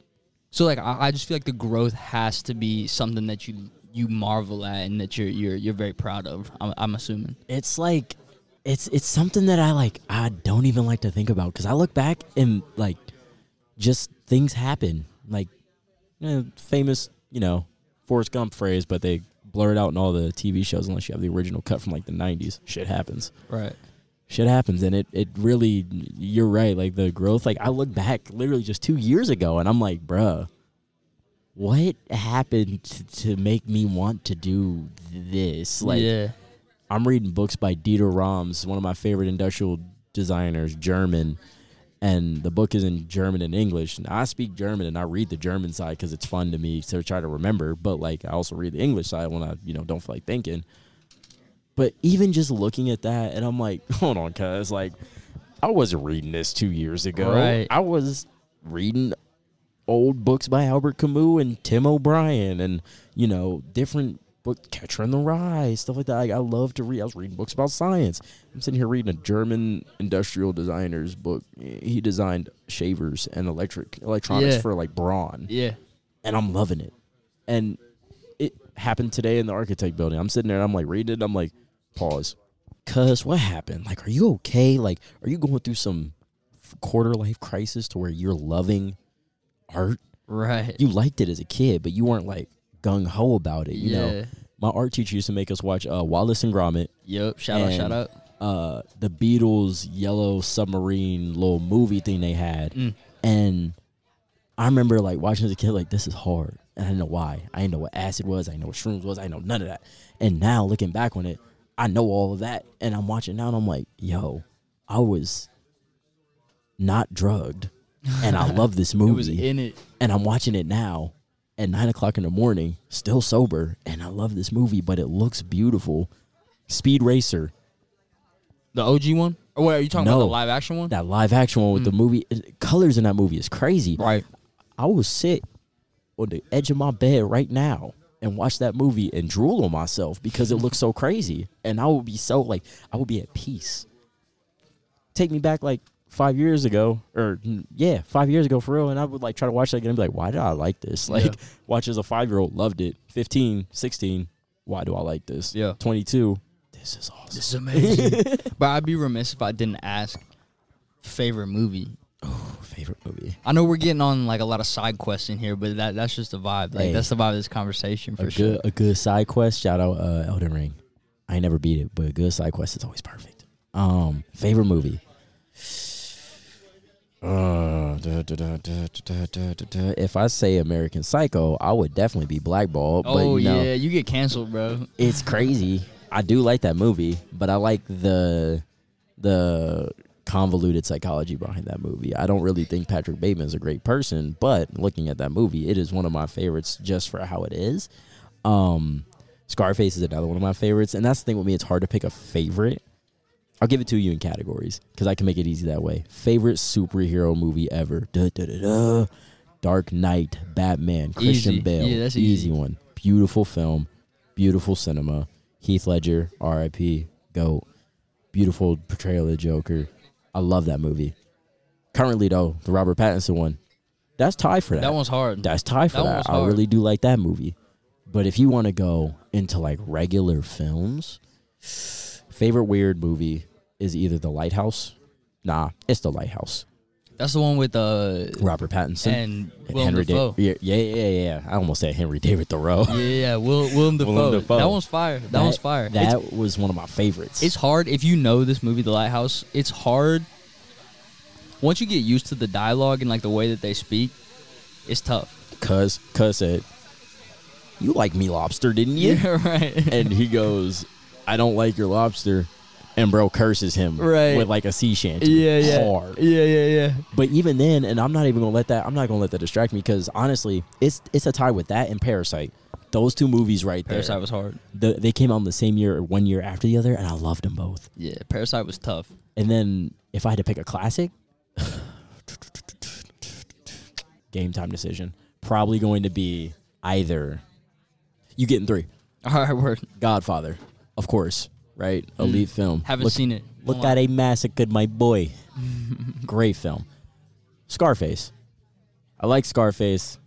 So, like, I, I just feel like the growth has to be something that you you marvel at and that you're you're you're very proud of, I'm, I'm assuming. It's like, it's it's something that I, like, I don't even like to think about, because I look back and, like, just things happen. Like, you know, famous, you know, Forrest Gump phrase, but they blur it out in all the T V shows unless you have the original cut from, like, the nineties. Shit happens. Right. Shit happens, and it, it really, you're right, like, the growth. Like, I look back literally just two years ago, and I'm like, bruh, what happened to, to make me want to do this? Like, yeah. I'm reading books by Dieter Rams, one of my favorite industrial designers, German, and the book is in German and English. And I speak German, and I read the German side because it's fun to me to try to remember. But, like, I also read the English side when I, you know, don't feel like thinking. But even just looking at that, and I'm like, hold on, cuz, like, I wasn't reading this two years ago. Right. I was reading old books by Albert Camus and Tim O'Brien and, you know, different book, Catcher in the Rye, stuff like that. Like, I love to read. I was reading books about science. I'm sitting here reading a German industrial designer's book. He designed shavers and electric electronics yeah. for, like, Braun. Yeah. And I'm loving it. And it happened today in the Architect Building. I'm sitting there, and I'm, like, reading it, and I'm like, pause. Cuz, what happened? Like, are you okay? Like, are you going through some quarter-life crisis to where you're loving art? Right. You liked it as a kid, but you weren't, like, gung-ho about it, you yeah. know. My art teacher used to make us watch uh, Wallace and Gromit. Yep, shout and, out, shout out. Uh, the Beatles' Yellow Submarine little movie thing they had. Mm. And I remember, like, watching as a kid, like, this is hard. And I didn't know why. I didn't know what acid was. I didn't know what shrooms was. I didn't know none of that. And now, looking back on it, I know all of that. And I'm watching now, and I'm like, yo, I was not drugged. And I love this movie. It was in it. And I'm watching it now at nine o'clock in the morning, still sober, and I love this movie, but it looks beautiful. Speed Racer. The O G one? Or what, are you talking no, about the live-action one? That live-action one with mm. the movie. Colors in that movie is crazy. Right. I will sit on the edge of my bed right now and watch that movie and drool on myself because it looks so crazy. And I would be so, like, I would be at peace. Take me back, like, Five years ago, or yeah, five years ago for real, and I would like try to watch that again and be like, why did I like this? Like, yeah. watch as a five year old, loved it. fifteen, sixteen, why do I like this? Yeah. twenty-two, this is awesome. This is amazing. But I'd be remiss if I didn't ask favorite movie. Oh, favorite movie. I know we're getting on like a lot of side quests in here, but that that's just the vibe. Like, hey, that's the vibe of this conversation for a sure. Good, a good side quest, shout out uh, Elden Ring. I ain't never beat it, but a good side quest is always perfect. Um, favorite movie. Uh, da, da, da, da, da, da, da. If I say American Psycho, I would definitely be blackballed. Oh, but, you know, yeah, you get canceled, bro. It's crazy. I do like that movie, but I like the the convoluted psychology behind that movie. I don't really think Patrick Bateman is a great person, but looking at that movie, it is one of my favorites just for how it is. Um, Scarface is another one of my favorites, and that's the thing with me. It's hard to pick a favorite. I'll give it to you in categories because I can make it easy that way. Favorite superhero movie ever. Duh, duh, duh, duh. Dark Knight, Batman, Christian easy. Bale. Yeah, that's easy. Easy one. Beautiful film. Beautiful cinema. Heath Ledger, R I P, GOAT. Beautiful portrayal of the Joker. I love that movie. Currently, though, the Robert Pattinson one, that's tied for that. That one's hard. That's tied for that. that. I really do like that movie. But if you want to go into, like, regular films... Favorite weird movie is either The Lighthouse. Nah, it's The Lighthouse. That's the one with uh, Robert Pattinson and, and Willem Henry Dafoe. Da- yeah, yeah, yeah, yeah. I almost said Henry David Thoreau. Yeah, yeah, Will, Willem Dafoe. Willem Dafoe. That one's fire. That, that one's fire. That it's, was one of my favorites. It's hard. If you know this movie, The Lighthouse, it's hard. once you get used to the dialogue and like the way that they speak, it's tough. Cuz, Cuz said, "You like me lobster, didn't you?" Yeah, right. And he goes, "I don't like your lobster." And bro curses him right. with like a sea shanty. Yeah, yeah. Hard. Yeah, yeah, yeah. But even then, and I'm not even gonna let that I'm not gonna let that distract me, because honestly, it's it's a tie with that and Parasite. Those two movies right there. Parasite was hard. The, they came out in the same year or one year after the other, and I loved them both. Yeah, Parasite was tough. And then if I had to pick a classic, game time decision, probably going to be either you getting three. All right, word. Godfather, of course, right? Mm. Elite film. Haven't look, seen it. Look at a massacre, my boy. Great film. Scarface. I like Scarface.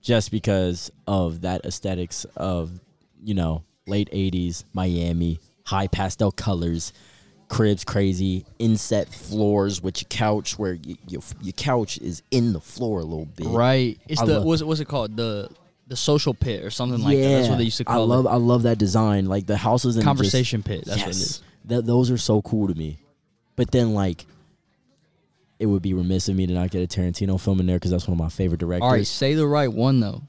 Just because of that aesthetics of, you know, late eighties, Miami, high pastel colors, cribs crazy, inset floors with your couch where you, your, your couch is in the floor a little bit. Right. It's I the what's, what's it called? The the social pit or something like yeah, that. That's what they used to call I love, it. I love that design. Like the houses. Conversation just, pit. That's yes, what it is. Th- those are so cool to me. But then like. It would be remiss of me to not get a Tarantino film in there because that's one of my favorite directors. All right, say the right one, though.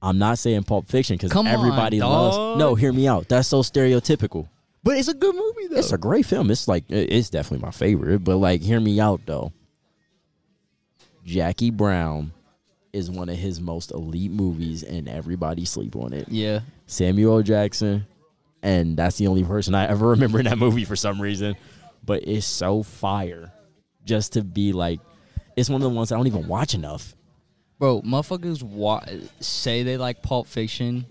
I'm not saying Pulp Fiction because everybody on, loves... No, hear me out. That's so stereotypical. But it's a good movie, though. It's a great film. It's like, it's definitely my favorite, but like, hear me out, though. Jackie Brown is one of his most elite movies, and everybody sleep on it. Yeah. Samuel L. Jackson, and that's the only person I ever remember in that movie for some reason, but it's so fire. Just to be like, it's one of the ones I don't even watch enough. Bro, motherfuckers wa- say they like Pulp Fiction,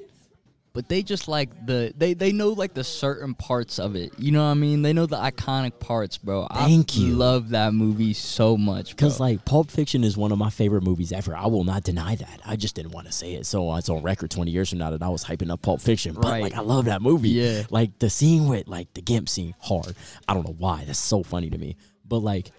but they just like the, they, they know like the certain parts of it. You know what I mean? They know the iconic parts, bro. Thank I you. love that movie so much, bro. Because like Pulp Fiction is one of my favorite movies ever. I will not deny that. I just didn't want to say it. So it's on record twenty years from now that I was hyping up Pulp Fiction. But right. like, I love that movie. Yeah. Like the scene with like the Gimp scene, hard. I don't know why. That's so funny to me. But like,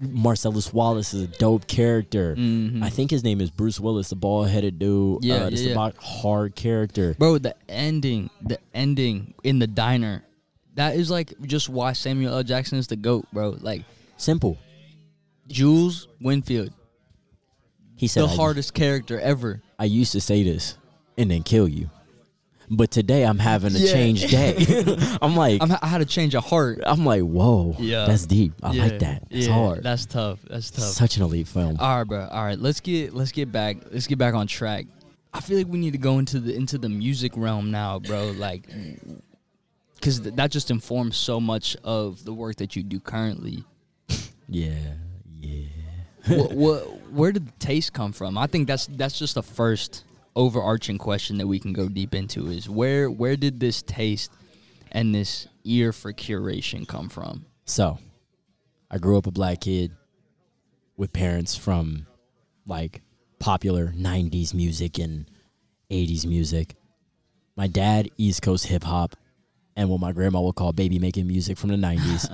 Marcellus Wallace is a dope character. Mm-hmm. I think his name is Bruce Willis, the bald-headed dude. Yeah, uh, it's yeah, about yeah. hard character. Bro, the ending, the ending in the diner, that is like just why Samuel L. Jackson is the GOAT, bro. Like simple. Jules Winfield, he said the I hardest did. character ever. I used to say this and then kill you. But today I'm having a yeah. changed day. I'm like, I'm, I had a change of heart. I'm like, whoa, yeah. that's deep. I yeah. like that. It's yeah. hard. That's tough. That's tough. Such an elite film. All right, bro. All right, let's get let's get back let's get back on track. I feel like we need to go into the into the music realm now, bro. Like, because th- that just informs so much of the work that you do currently. Yeah, yeah. what, what? Where did the taste come from? I think that's that's just the first overarching question that we can go deep into is where where did this taste and this ear for curation come from? So, I grew up a black kid with parents from like popular nineties music and eighties music. My dad, East Coast hip hop, and what my grandma would call baby making music from the nineties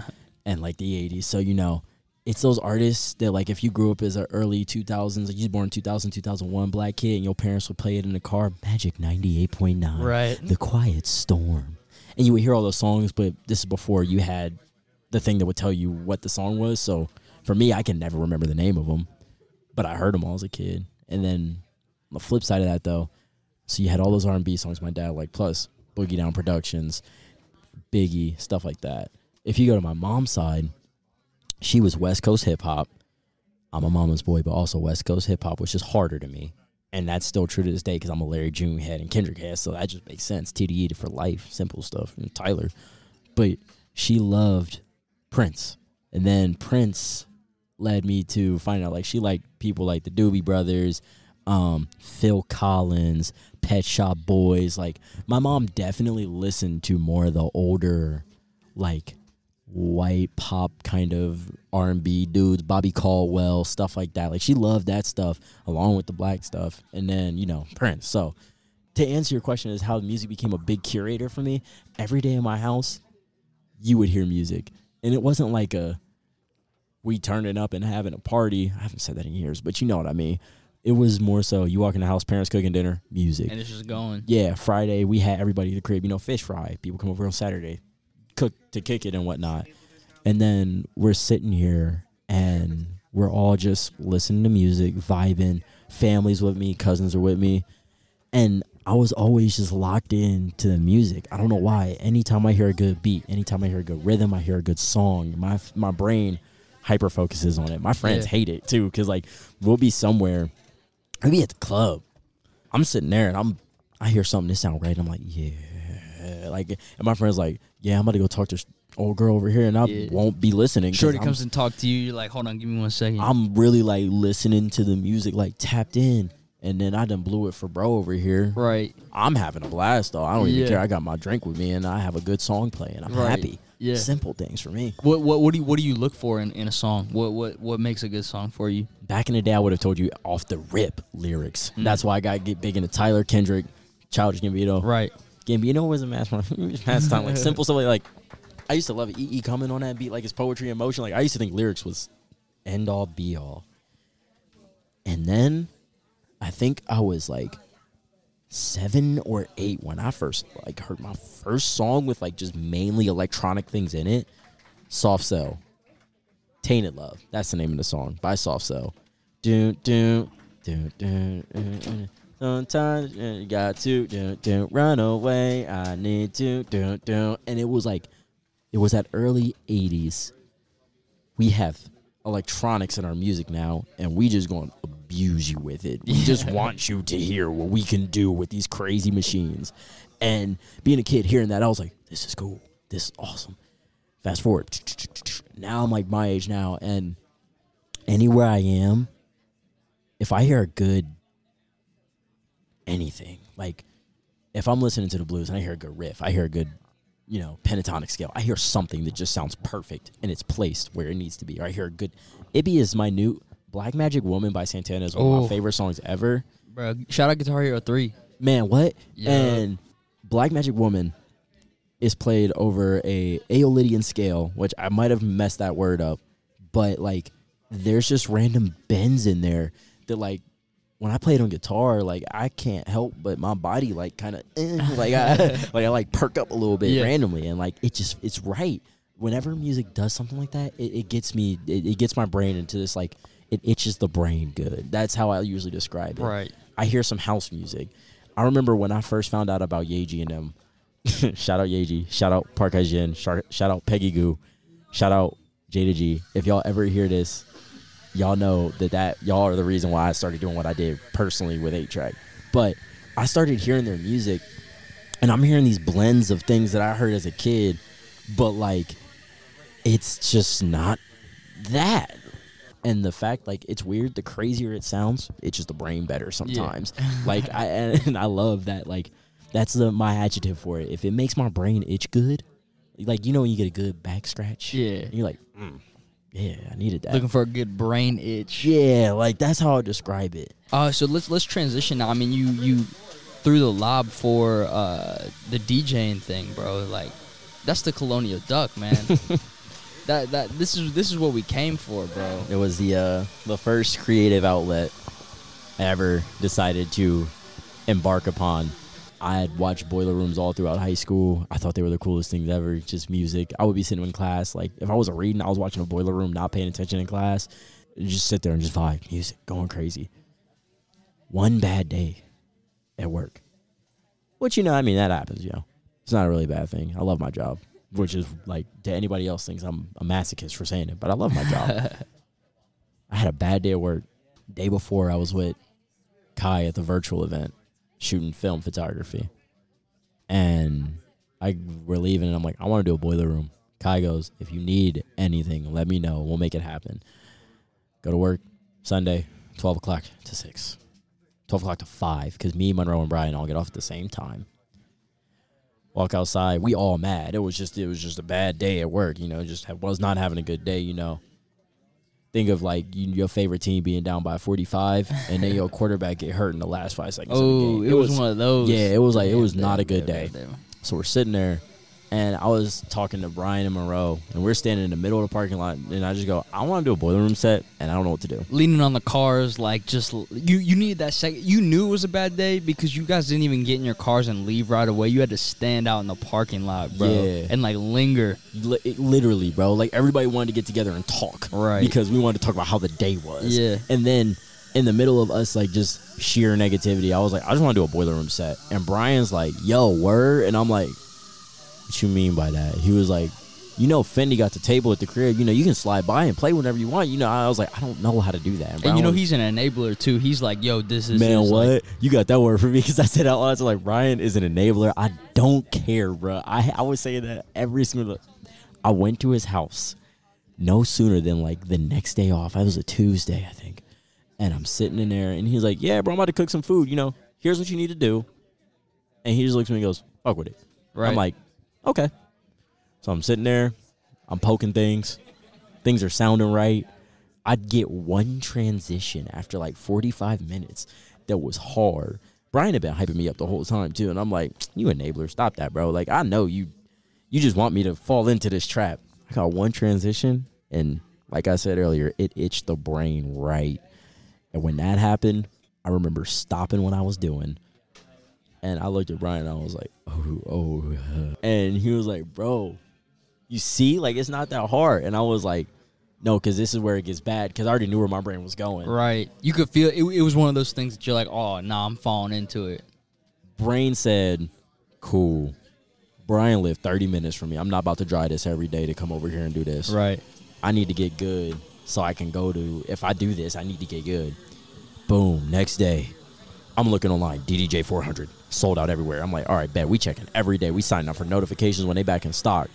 and like the eighties. So, you know, it's those artists that, like, if you grew up as an early two thousands, like you was born in two thousand, two thousand one black kid, and your parents would play it in the car, Magic ninety-eight point nine, right? The Quiet Storm. And you would hear all those songs, but this is before you had the thing that would tell you what the song was. So for me, I can never remember the name of them, but I heard them all as a kid. And then on the flip side of that, though, so you had all those R and B songs my dad liked, plus Boogie Down Productions, Biggie, stuff like that. If you go to my mom's side, she was West Coast hip-hop. I'm a mama's boy, but also West Coast hip-hop, which is harder to me. And that's still true to this day because I'm a Larry June head and Kendrick head, so that just makes sense. T D E for life, simple stuff, and Tyler. But she loved Prince. And then Prince led me to find out, like, she liked people like the Doobie Brothers, um, Phil Collins, Pet Shop Boys. Like, my mom definitely listened to more of the older, like, white pop kind of R and B dudes, Bobby Caldwell, stuff like that. Like, she loved that stuff along with the black stuff. And then, you know, Prince. So to answer your question is how music became a big curator for me. Every day in my house, you would hear music. And it wasn't like a, we turn it up and having a party. I haven't said that in years, but you know what I mean. It was more so you walk in the house, parents cooking dinner, music. And it's just going. Yeah, Friday, we had everybody at the crib, you know, fish fry. People come over on Saturday. Cook to kick it and whatnot, and then we're sitting here and We're all just listening to music, vibing. Families with me, cousins are with me, and I was always just locked in to the music. I don't know why. Anytime I hear a good beat, anytime I hear a good rhythm, I hear a good song, my my brain hyper focuses on it. My friends yeah. hate it too, because like we'll be somewhere, we'll be at the club. I'm sitting there and I'm I hear something that sounds right. And I'm like, yeah, like, and my friends like, yeah, I'm about to go talk to this old girl over here, and I yeah. won't be listening. Shorty comes and talk to you. You're like, hold on, give me one second. I'm really like listening to the music, like tapped in. And then I done blew it for bro over here. Right. I'm having a blast, though. I don't yeah. even care. I got my drink with me, and I have a good song playing. I'm right. happy. Yeah. Simple things for me. What what what do you, what do you look for in, in a song? What what what makes a good song for you? Back in the day, I would have told you off the rip lyrics. Mm. That's why I got to get big into Tyler, Kendrick, Childish Gambino. Right. Gambino was a master. Past time, like simple stuff. Like, like I used to love it. E E coming on that beat, like his poetry in motion. Like I used to think lyrics was end all be all. And then I think I was like seven or eight when I first like heard my first song with like just mainly electronic things in it. Soft Cell, Tainted Love. That's the name of the song by Soft Cell. Do do do do. Sometimes you got to do do run away. I need to do do. And it was like, it was that early eighties. We have electronics in our music now, and we just going to abuse you with it. We yeah. just want you to hear what we can do with these crazy machines. And being a kid hearing that, I was like, this is cool. This is awesome. Fast forward. Now I'm like my age now, and anywhere I am, if I hear a good anything, like if I'm listening to the blues and I hear a good riff, I hear a good, you know, pentatonic scale, I hear something that just sounds perfect and it's placed where it needs to be. Or I hear a good, it be as minute. Black Magic Woman by Santana is one oh. of my favorite songs ever. Bro, shout out Guitar Hero three. Man, what? Yeah. And Black Magic Woman is played over a Aeolian scale, which I might have messed that word up, but like there's just random bends in there that like when I play it on guitar, like I can't help but my body like kind of eh, like I like I like perk up a little bit yeah. randomly, and like it just it's right. Whenever music does something like that, it, it gets me. It, it gets my brain into this like. It itches the brain good. That's how I usually describe it. Right. I hear some house music. I remember when I first found out about Yeji and them. Shout out Yeji. Shout out Park Hyun. Shout out Peggy Goo. Shout out Jada G. If y'all ever hear this, y'all know that, that y'all are the reason why I started doing what I did personally with eight track. But I started hearing their music, and I'm hearing these blends of things that I heard as a kid, but like it's just not that. And the fact, like, it's weird. The crazier it sounds, it's just the brain better sometimes. Yeah. Like, I and I love that. Like, that's the my adjective for it. If it makes my brain itch good, like, you know when you get a good back scratch? Yeah. And you're like, mm, yeah, I needed that. Looking for a good brain itch. Yeah, like, that's how I describe it. Uh, so let's let's transition now. I mean, you, you threw the lob for uh, the DJing thing, bro. Like, that's the Colonial Duck, man. That that this is this is what we came for, bro. It was the uh, the first creative outlet I ever decided to embark upon. I had watched boiler rooms all throughout high school. I thought they were the coolest things ever. Just music. I would be sitting in class, like if I was reading, I was watching a boiler room, not paying attention in class. I'd just sit there and just vibe, music, going crazy. One bad day at work, which you know, I mean, that happens. You know, it's not a really bad thing. I love my job. Which is, like, to anybody else thinks I'm a masochist for saying it, but I love my job. I had a bad day at work. Day before, I was with Kai at the virtual event shooting film photography. And I we're leaving, and I'm like, I want to do a boiler room. Kai goes, if you need anything, let me know. We'll make it happen. Go to work Sunday, twelve o'clock to six. twelve o'clock to five, because me, Monroe, and Brian all get off at the same time. Walk outside, we all mad. It was just it was just a bad day at work, you know, just was not having a good day, you know. Think of, like, you, your favorite team being down by forty-five, and then your quarterback get hurt in the last five seconds oh, of the game. Oh, it, it was, was one of those. Yeah, it was like, yeah, it was not a good day. So we're sitting there, And I was talking to Brian and Moreau, and we're standing in the middle of the parking lot, and I just go, I want to do a boiler room set, and I don't know what to do. Leaning on the cars, like, just, you, you needed that second. You knew it was a bad day because you guys didn't even get in your cars and leave right away. You had to stand out in the parking lot, bro, yeah. and, like, linger. L- literally, bro. Like, everybody wanted to get together and talk. Right. Because we wanted to talk about how the day was. Yeah. And then in the middle of us, like, just sheer negativity, I was like, I just want to do a boiler room set. And Brian's like, yo, word? And I'm like, what you mean by that? He was like, you know, Fendi got the table at the crib. You know, you can slide by and play whenever you want. You know, I was like, I don't know how to do that. And, Brian, and you know, he's an enabler, too. He's like, yo, this is... Man, what? Like, you got that word for me because I said out loud. So, like, Brian is an enabler. I don't care, bro. I, I was saying that every single... I went to his house no sooner than, like, the next day off. It was a Tuesday, I think. And I'm sitting in there, and he's like, yeah, bro, I'm about to cook some food. You know, here's what you need to do. And he just looks at me and goes, fuck with it. Right. I'm like... Okay. So I'm sitting there. I'm poking things. Things are sounding right. I'd get one transition after like forty-five minutes that was hard. Brian had been hyping me up the whole time, too. And I'm like, you enabler, stop that, bro. Like, I know you you just want me to fall into this trap. I got one transition, and like I said earlier, it itched the brain right. And when that happened, I remember stopping what I was doing. And I looked at Brian, and I was like, oh, oh. And he was like, bro, you see? Like, it's not that hard. And I was like, no, because this is where it gets bad, because I already knew where my brain was going. Right. You could feel it. It was one of those things that you're like, oh, nah, I'm falling into it. Brain said, cool. Brian lived thirty minutes from me. I'm not about to drive this every day to come over here and do this. Right. I need to get good so I can go to, if I do this, I need to get good. Boom. Next day. I'm looking online, D D J four hundred, sold out everywhere. I'm like, all right, bet, we checking every day. We signing up for notifications when they back in stock.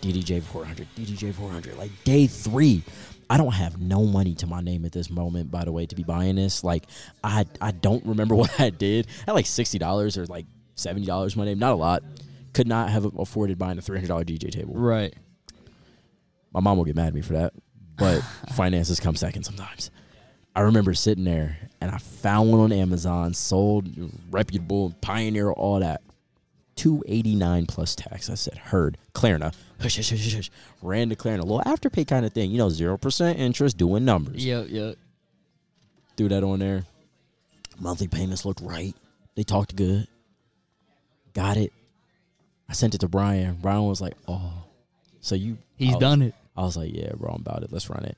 D D J four hundred, D D J four hundred, like day three. I don't have no money to my name at this moment, by the way, to be buying this. Like, I I don't remember what I did. I had like sixty dollars or like seventy dollars my name, not a lot. Could not have afforded buying a three hundred dollars D J table. Right. My mom will get mad at me for that, but finances come second sometimes. I remember sitting there, and I found one on Amazon, sold, reputable, Pioneer, all that. two eighty-nine plus tax. I said, heard. Klarna. Hush, hush, hush, hush. Ran to Klarna. A little afterpay kind of thing. You know, zero percent interest, doing numbers. Yeah, yeah. Threw that on there. Monthly payments looked right. They talked good. Got it. I sent it to Brian. Brian was like, oh. So you. He's was, done it. I was like, yeah, bro, I'm about it. Let's run it.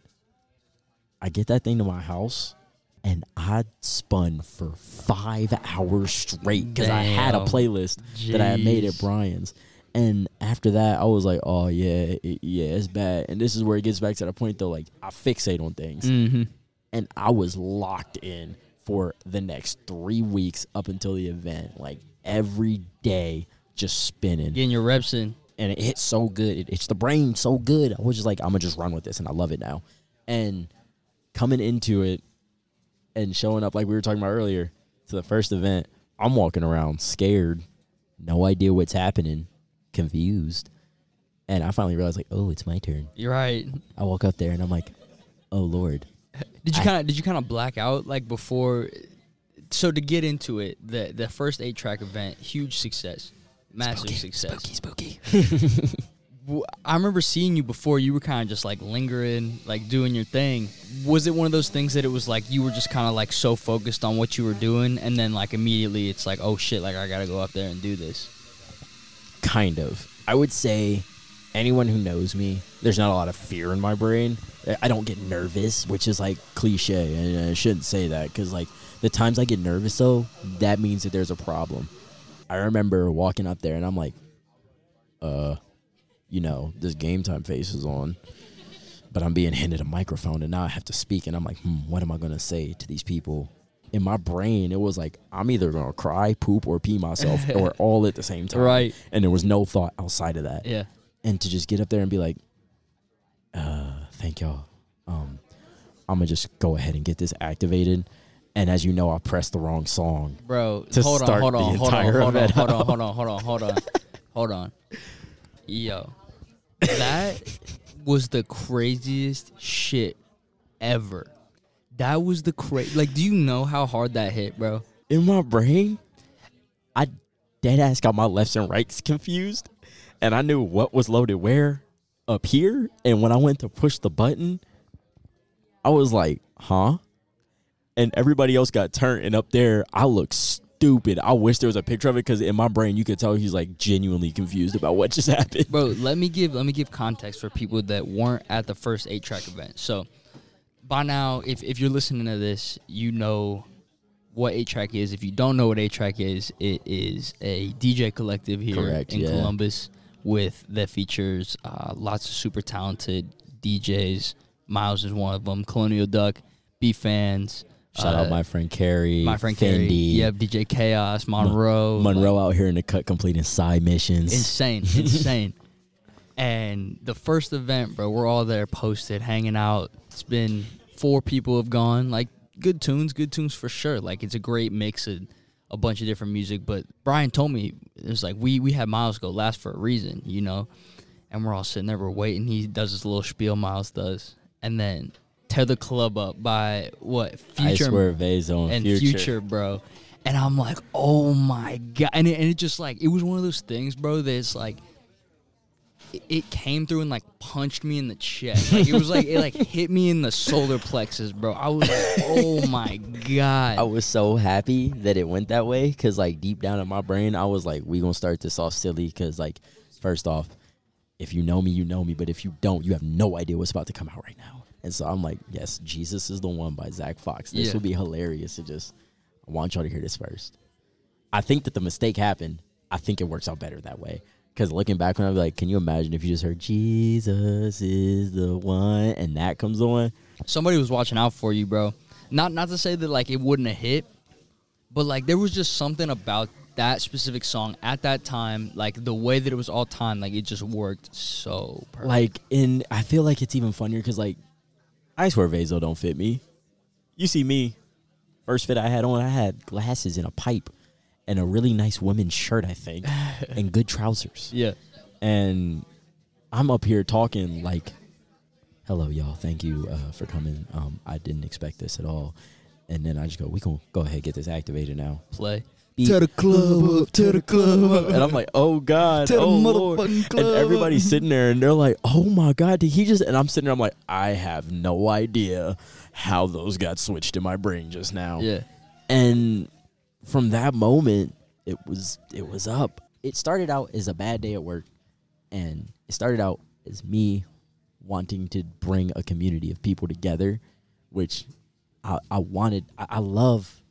I get that thing to my house, and I spun for five hours straight because I had a playlist Jeez. that I had made at Brian's. And after that, I was like, oh, yeah, it, yeah, it's bad. And this is where it gets back to the point, though. Like, I fixate on things. Mm-hmm. And I was locked in for the next three weeks up until the event. Like, every day just spinning. Getting your reps in. And it hit so good. It, it's the brain so good. I was just like, I'm going to just run with this, and I love it now. And coming into it and showing up, like we were talking about earlier, to the first event, I'm walking around scared, no idea what's happening, confused. And I finally realized, like, oh, it's my turn. You're right. I walk up there, and I'm like, oh, Lord. Did you kind of did you kind of black out, like, before? So to get into it, the, the first eight-track event, huge success, massive spooky, success. Spooky, spooky. I remember seeing you before. You were kind of just, like, lingering, like, doing your thing. Was it one of those things that it was, like, you were just kind of, like, so focused on what you were doing, and then, like, immediately it's like, oh, shit, like, I got to go up there and do this? Kind of. I would say anyone who knows me, there's not a lot of fear in my brain. I don't get nervous, which is, like, cliche, and I shouldn't say that because, like, the times I get nervous, though, that means that there's a problem. I remember walking up there, and I'm like, uh... you know, this game time face is on, but I'm being handed a microphone, and now I have to speak, and I'm like, hmm, what am I going to say to these people? In my brain, it was like, I'm either going to cry, poop, or pee myself, or all at the same time. Right. And there was no thought outside of that. Yeah. And to just get up there and be like, uh, thank y'all. Um, I'm going to just go ahead and get this activated. And as you know, I pressed the wrong song. Bro, to hold start on, hold on, the hold entire on, event hold on, hold on, hold on, hold on, hold on, hold on. Yo, that was the craziest shit ever. That was the crazy. Like, do you know how hard that hit, bro? In my brain, I dead ass got my lefts and rights confused. and I knew what was loaded where up here. And when I went to push the button, I was like, huh? And everybody else got turned, and up there, I looked stupid. I wish there was a picture of it, because in my brain, you could tell he's like genuinely confused about what just happened. Bro, let me give let me give context for people that weren't at the first eight-track event. So by now, if, if you're listening to this, you know what eight-track is. If you don't know what eight-track is, it is a D J collective here Correct, in yeah. Columbus with that features uh, lots of super talented D Js. Myles is one of them. Colonial Duck, B-Fans. Shout uh, out my friend Carrie. My friend Carrie. Yep, D J Chaos, Monroe. Mon- Monroe like, out here in the cut completing side missions. Insane, insane. And the first event, bro, we're all there posted, hanging out. It's been four people have gone. Like, good tunes, good tunes for sure. Like, it's a great mix of a bunch of different music. But Brian told me, it was like, we, we had Myles go last for a reason, you know? And we're all sitting there, we're waiting. He does this little spiel Myles does. And then... tear the club up by what Future I swear, Vazo and Future. Future, bro. And I'm like, oh my god! And it, and it just like it was one of those things, bro. That's like it, it came through and like punched me in the chest. Like it was like it like hit me in the solar plexus, bro. I was like, oh my god! I was so happy that it went that way because like deep down in my brain, I was like, we gonna start this off silly because like first off, if you know me, you know me. But if you don't, you have no idea what's about to come out right now. And so I'm like, yes, Jesus Is the One by Zach Fox. This yeah. would be hilarious to just, I want y'all to hear this first. I think that the mistake happened. I think it works out better that way. Because looking back, when I was like, can you imagine if you just heard Jesus Is the One and that comes on? Somebody was watching out for you, bro. Not not to say that like it wouldn't have hit, but like there was just something about that specific song at that time, like the way that it was all timed, like it just worked so perfect. Like, and I feel like it's even funnier because like, I swear Vazo don't fit me. You see me. First fit I had on, I had glasses and a pipe and a really nice women's shirt, I think, and good trousers. Yeah. And I'm up here talking like, hello, y'all. Thank you uh, for coming. Um, I didn't expect this at all. And then I just go, we can go ahead and get this activated now. Play. To the club up, to the club up. And I'm like, oh, God, to oh, the Lord. Club. And everybody's sitting there, and they're like, oh, my God, did he just... And I'm sitting there, I'm like, I have no idea how those got switched in my brain just now. Yeah. And from that moment, it was it was up. It started out as a bad day at work, and it started out as me wanting to bring a community of people together, which I, I wanted... I, I love...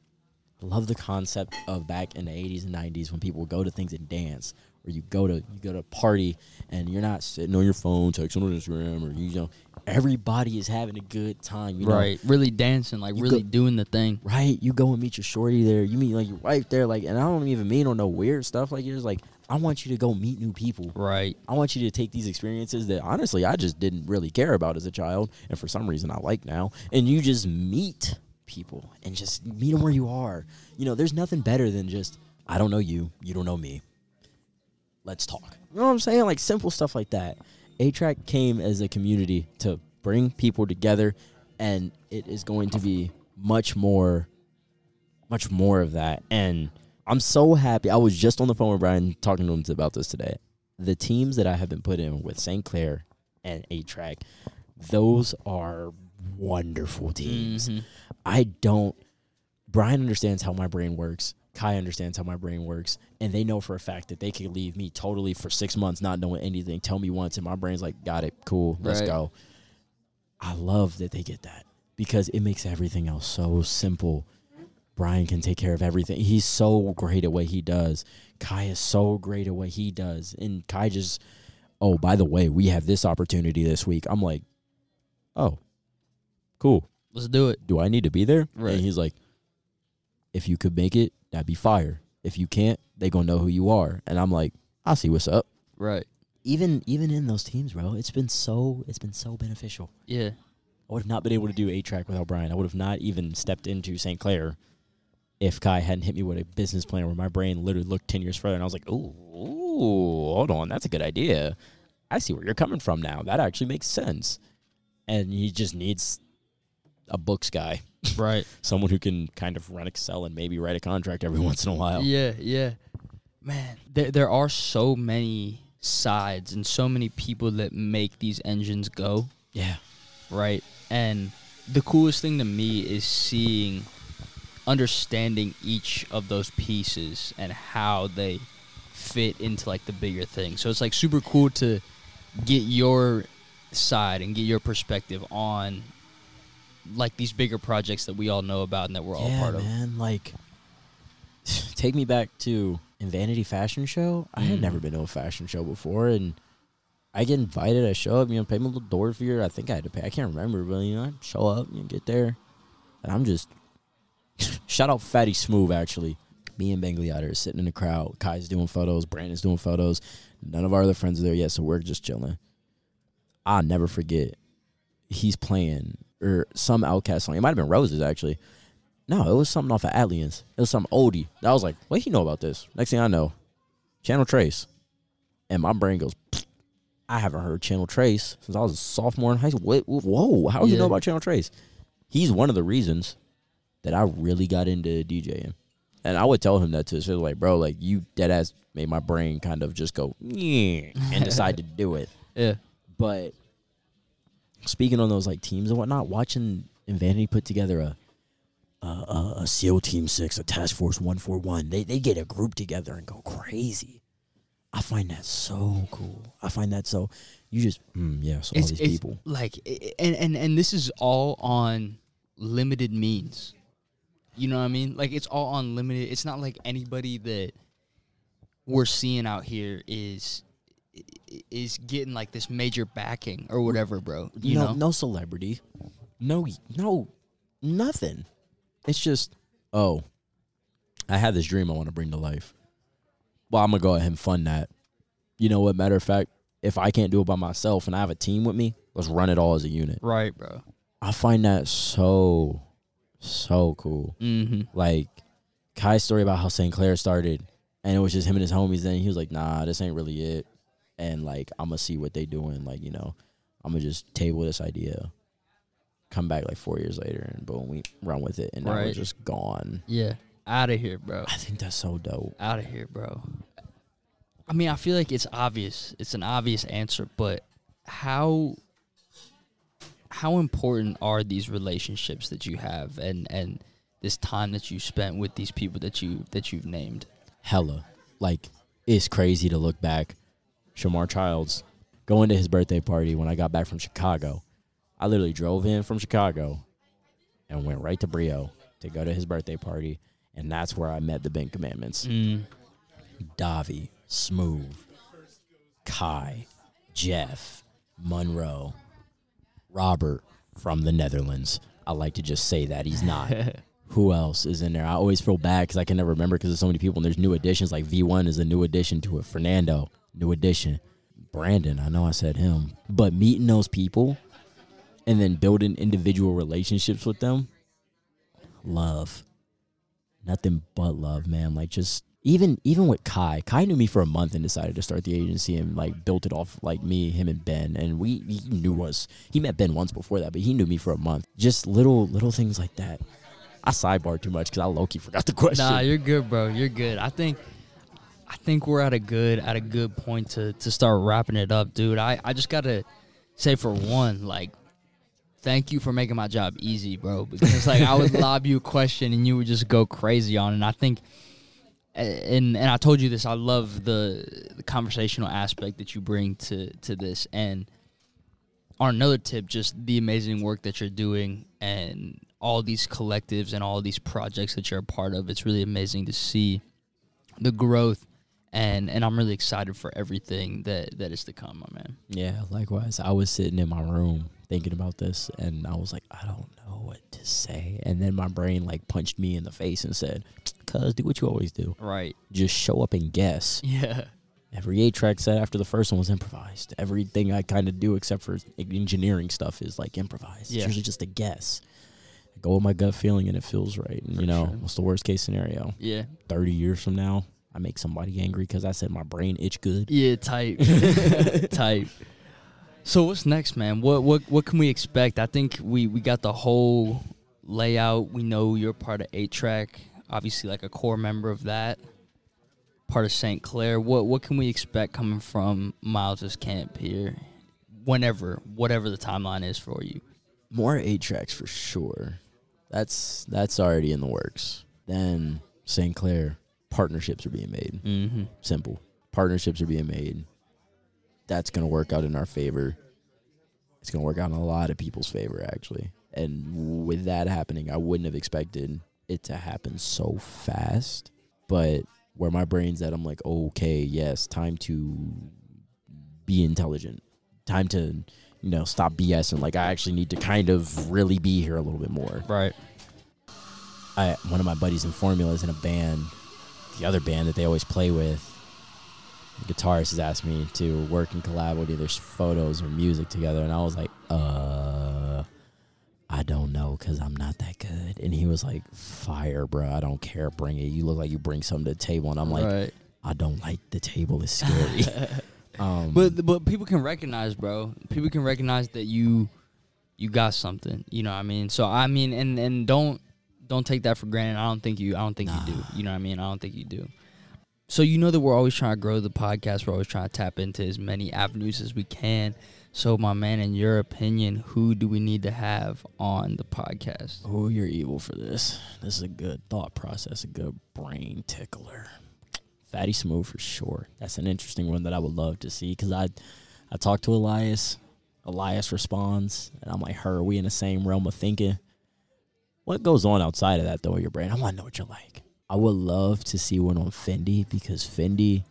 I love the concept of back in the eighties and nineties when people would go to things and dance, or you go to you go to a party and you're not sitting on your phone, texting on Instagram, or you know, everybody is having a good time. You right, know? Really dancing, like you really go, doing the thing. Right, you go and meet your shorty there. You meet like your wife there, like, and I don't even mean on no weird stuff. Like you're just like, I want you to go meet new people. Right, I want you to take these experiences that honestly I just didn't really care about as a child, and for some reason I like now. And you just meet people and just meet them where you are. You know, there's nothing better than just, I don't know you, you don't know me. Let's talk. You know what I'm saying? Like simple stuff like that. eight-Track came as a community to bring people together, and it is going to be much more, much more of that. And I'm so happy. I was just on the phone with Brian talking to him about this today. The teams that I have been put in with Saint Claire and eight-Track, those are wonderful teams. Mm-hmm. I don't Brian understands how my brain works. Kai understands how my brain works, and they know for a fact that they could leave me totally for six months not knowing anything. Tell me once and my brain's like, got it, cool, let's right. go. I love that they get that because it makes everything else so simple. Brian can take care of everything. He's so great at what he does. Kai is so great at what he does. And Kai just, oh, by the way, we have this opportunity this week. I'm like, oh, cool. Let's do it. Do I need to be there? Right. And he's like, if you could make it, that'd be fire. If you can't, they gonna know who you are. And I'm like, I'll see what's up. Right. Even even in those teams, bro, it's been so it's been so beneficial. Yeah. I would have not been able to do eight-Track without Brian. I would have not even stepped into Saint Clair if Kai hadn't hit me with a business plan where my brain literally looked ten years further and I was like, ooh, ooh, hold on, that's a good idea. I see where you're coming from now. That actually makes sense. And he just needs a books guy. Right. Someone who can kind of run Excel and maybe write a contract every once in a while. Yeah, yeah. Man, there, there are so many sides and so many people that make these engines go. Yeah. Right? And the coolest thing to me is seeing, understanding each of those pieces and how they fit into, like, the bigger thing. So it's, like, super cool to get your side and get your perspective on, like, these bigger projects that we all know about and that we're all yeah, part of. Yeah, man. Like, take me back to Vanity Fashion Show. I mm. had never been to a fashion show before, and I get invited. I show up, you know, pay my little door fare. I think I had to pay. I can't remember, but, you know, I show up and get there, and I'm just... Shout out Fatty Smooth, actually. Me and Bangliotta are sitting in the crowd. Kai's doing photos. Brandon's doing photos. None of our other friends are there yet, so we're just chilling. I'll never forget. He's playing or some Outkast song. It might have been Roses, actually. No, it was something off of Aliens. It was some oldie. I was like, what do you know about this? Next thing I know, Channel Trace. And my brain goes, I haven't heard Channel Trace since I was a sophomore in high school. Wait, whoa, how do yeah. you know about Channel Trace? He's one of the reasons that I really got into DJing. And I would tell him that too. So like, bro, like, you deadass made my brain kind of just go, yeah, and decide to do it. Yeah. But speaking on those, like, teams and whatnot, watching Invanity put together a a, a, a SEAL Team six, a Task Force one forty-one, they, they get a group together and go crazy. I find that so cool. I find that so, you just, mm, yeah, so it's, all these it's people. Like, and, and, and this is all on limited means. You know what I mean? Like, it's all on limited. It's not like anybody that we're seeing out here is is getting, like, this major backing or whatever, bro. You no, know? No celebrity. No, no, nothing. It's just, oh, I had this dream I want to bring to life. Well, I'm going to go ahead and fund that. You know what? Matter of fact, if I can't do it by myself and I have a team with me, let's run it all as a unit. Right, bro. I find that so... so cool. Mm-hmm. Like, Kai's story about how Saint Claire started, and it was just him and his homies, and he was like, nah, this ain't really it. And, like, I'm going to see what they doing. Like, you know, I'm going to just table this idea, come back, like, four years later, and boom, we run with it. And right. Now we're just gone. Yeah. Out of here, bro. I think that's so dope. Out of here, bro. I mean, I feel like it's obvious. It's an obvious answer, but how... how important are these relationships that you have and, and this time that you spent with these people that, you, that you've named? Hella. Like, it's crazy to look back. Shamar Childs, going to his birthday party when I got back from Chicago. I literally drove in from Chicago and went right to Brio to go to his birthday party, and that's where I met the Ben Commandments. Mm. Davi, Smooth, Kai, Jeff, Monroe, Robert from the Netherlands. I like to just say that he's not. Who else is in there? I always feel bad because I can never remember because there's so many people and there's new additions. Like V one is a new addition to it. Fernando, new addition. Brandon, I know I said him. But meeting those people and then building individual relationships with them, love. Nothing but love, man. Like just even even with Kai. Kai knew me for a month and decided to start the agency and, like, built it off, like, me, him, and Ben. And we he knew us. He met Ben once before that, but he knew me for a month. Just little little things like that. I sidebarred too much because I low-key forgot the question. Nah, you're good, bro. You're good. I think I think we're at a good at a good point to, to start wrapping it up, dude. I, I just got to say, for one, like, thank you for making my job easy, bro. Because, like, I would lob you a question and you would just go crazy on it. And I think... And and I told you this, I love the, the conversational aspect that you bring to, to this. And on another tip, just the amazing work that you're doing and all these collectives and all these projects that you're a part of. It's really amazing to see the growth. And, and I'm really excited for everything that, that is to come, my man. Yeah, likewise. I was sitting in my room thinking about this, and I was like, I don't know what to say. And then my brain, like, punched me in the face and said, cuz, do what you always do. Right. Just show up and guess. Yeah. Every eight-track set after the first one was improvised. Everything I kind of do except for engineering stuff is, like, improvised. Yeah. It's usually just a guess. I go with my gut feeling, and it feels right. And, for you know, sure. What's the worst-case scenario? Yeah. thirty years from now, I make somebody angry because I said my brain itch good. Yeah, type. type. So what's next, man? What what what can we expect? I think we, we got the whole layout. We know you're part of eight-Track, obviously, like, a core member of that. part of Saint Claire. What what can we expect coming from Miles' camp here, whenever, whatever the timeline is for you? More eight tracks for sure. That's that's already in the works. Then Saint Claire, partnerships are being made. Mm-hmm. Simple. Partnerships are being made. That's going to work out in our favor. It's going to work out in a lot of people's favor, actually. And with that happening, I wouldn't have expected it to happen so fast. But where my brain's at, I'm like, okay, yes, time to be intelligent. Time to, you know, stop BSing. Like, I actually need to kind of really be here a little bit more. Right. I one of my buddies in Formula is in a band. The other band that they always play with, the guitarist has asked me to work and collab with either photos or music together. And I was like, uh, I don't know, because I'm not that good. And he was like, fire, bro. I don't care. Bring it. You look like you bring something to the table. And I'm like, right. I don't like the table. It's scary. um, but but people can recognize, bro. People can recognize that you you got something. You know what I mean? So, I mean, and, and don't don't take that for granted. I don't think you I don't think nah. you do. You know what I mean? I don't think you do. So you know that we're always trying to grow the podcast. We're always trying to tap into as many avenues as we can. So, my man, in your opinion, who do we need to have on the podcast? Oh, you're evil for this. This is a good thought process, a good brain tickler. Fatty Smooth for sure. That's an interesting one that I would love to see, because I, I talked to Elias. Elias responds, and I'm like, her, are we in the same realm of thinking? What goes on outside of that, though, in your brain? I want to know what you're like. I would love to see one on Fendi, because Fendi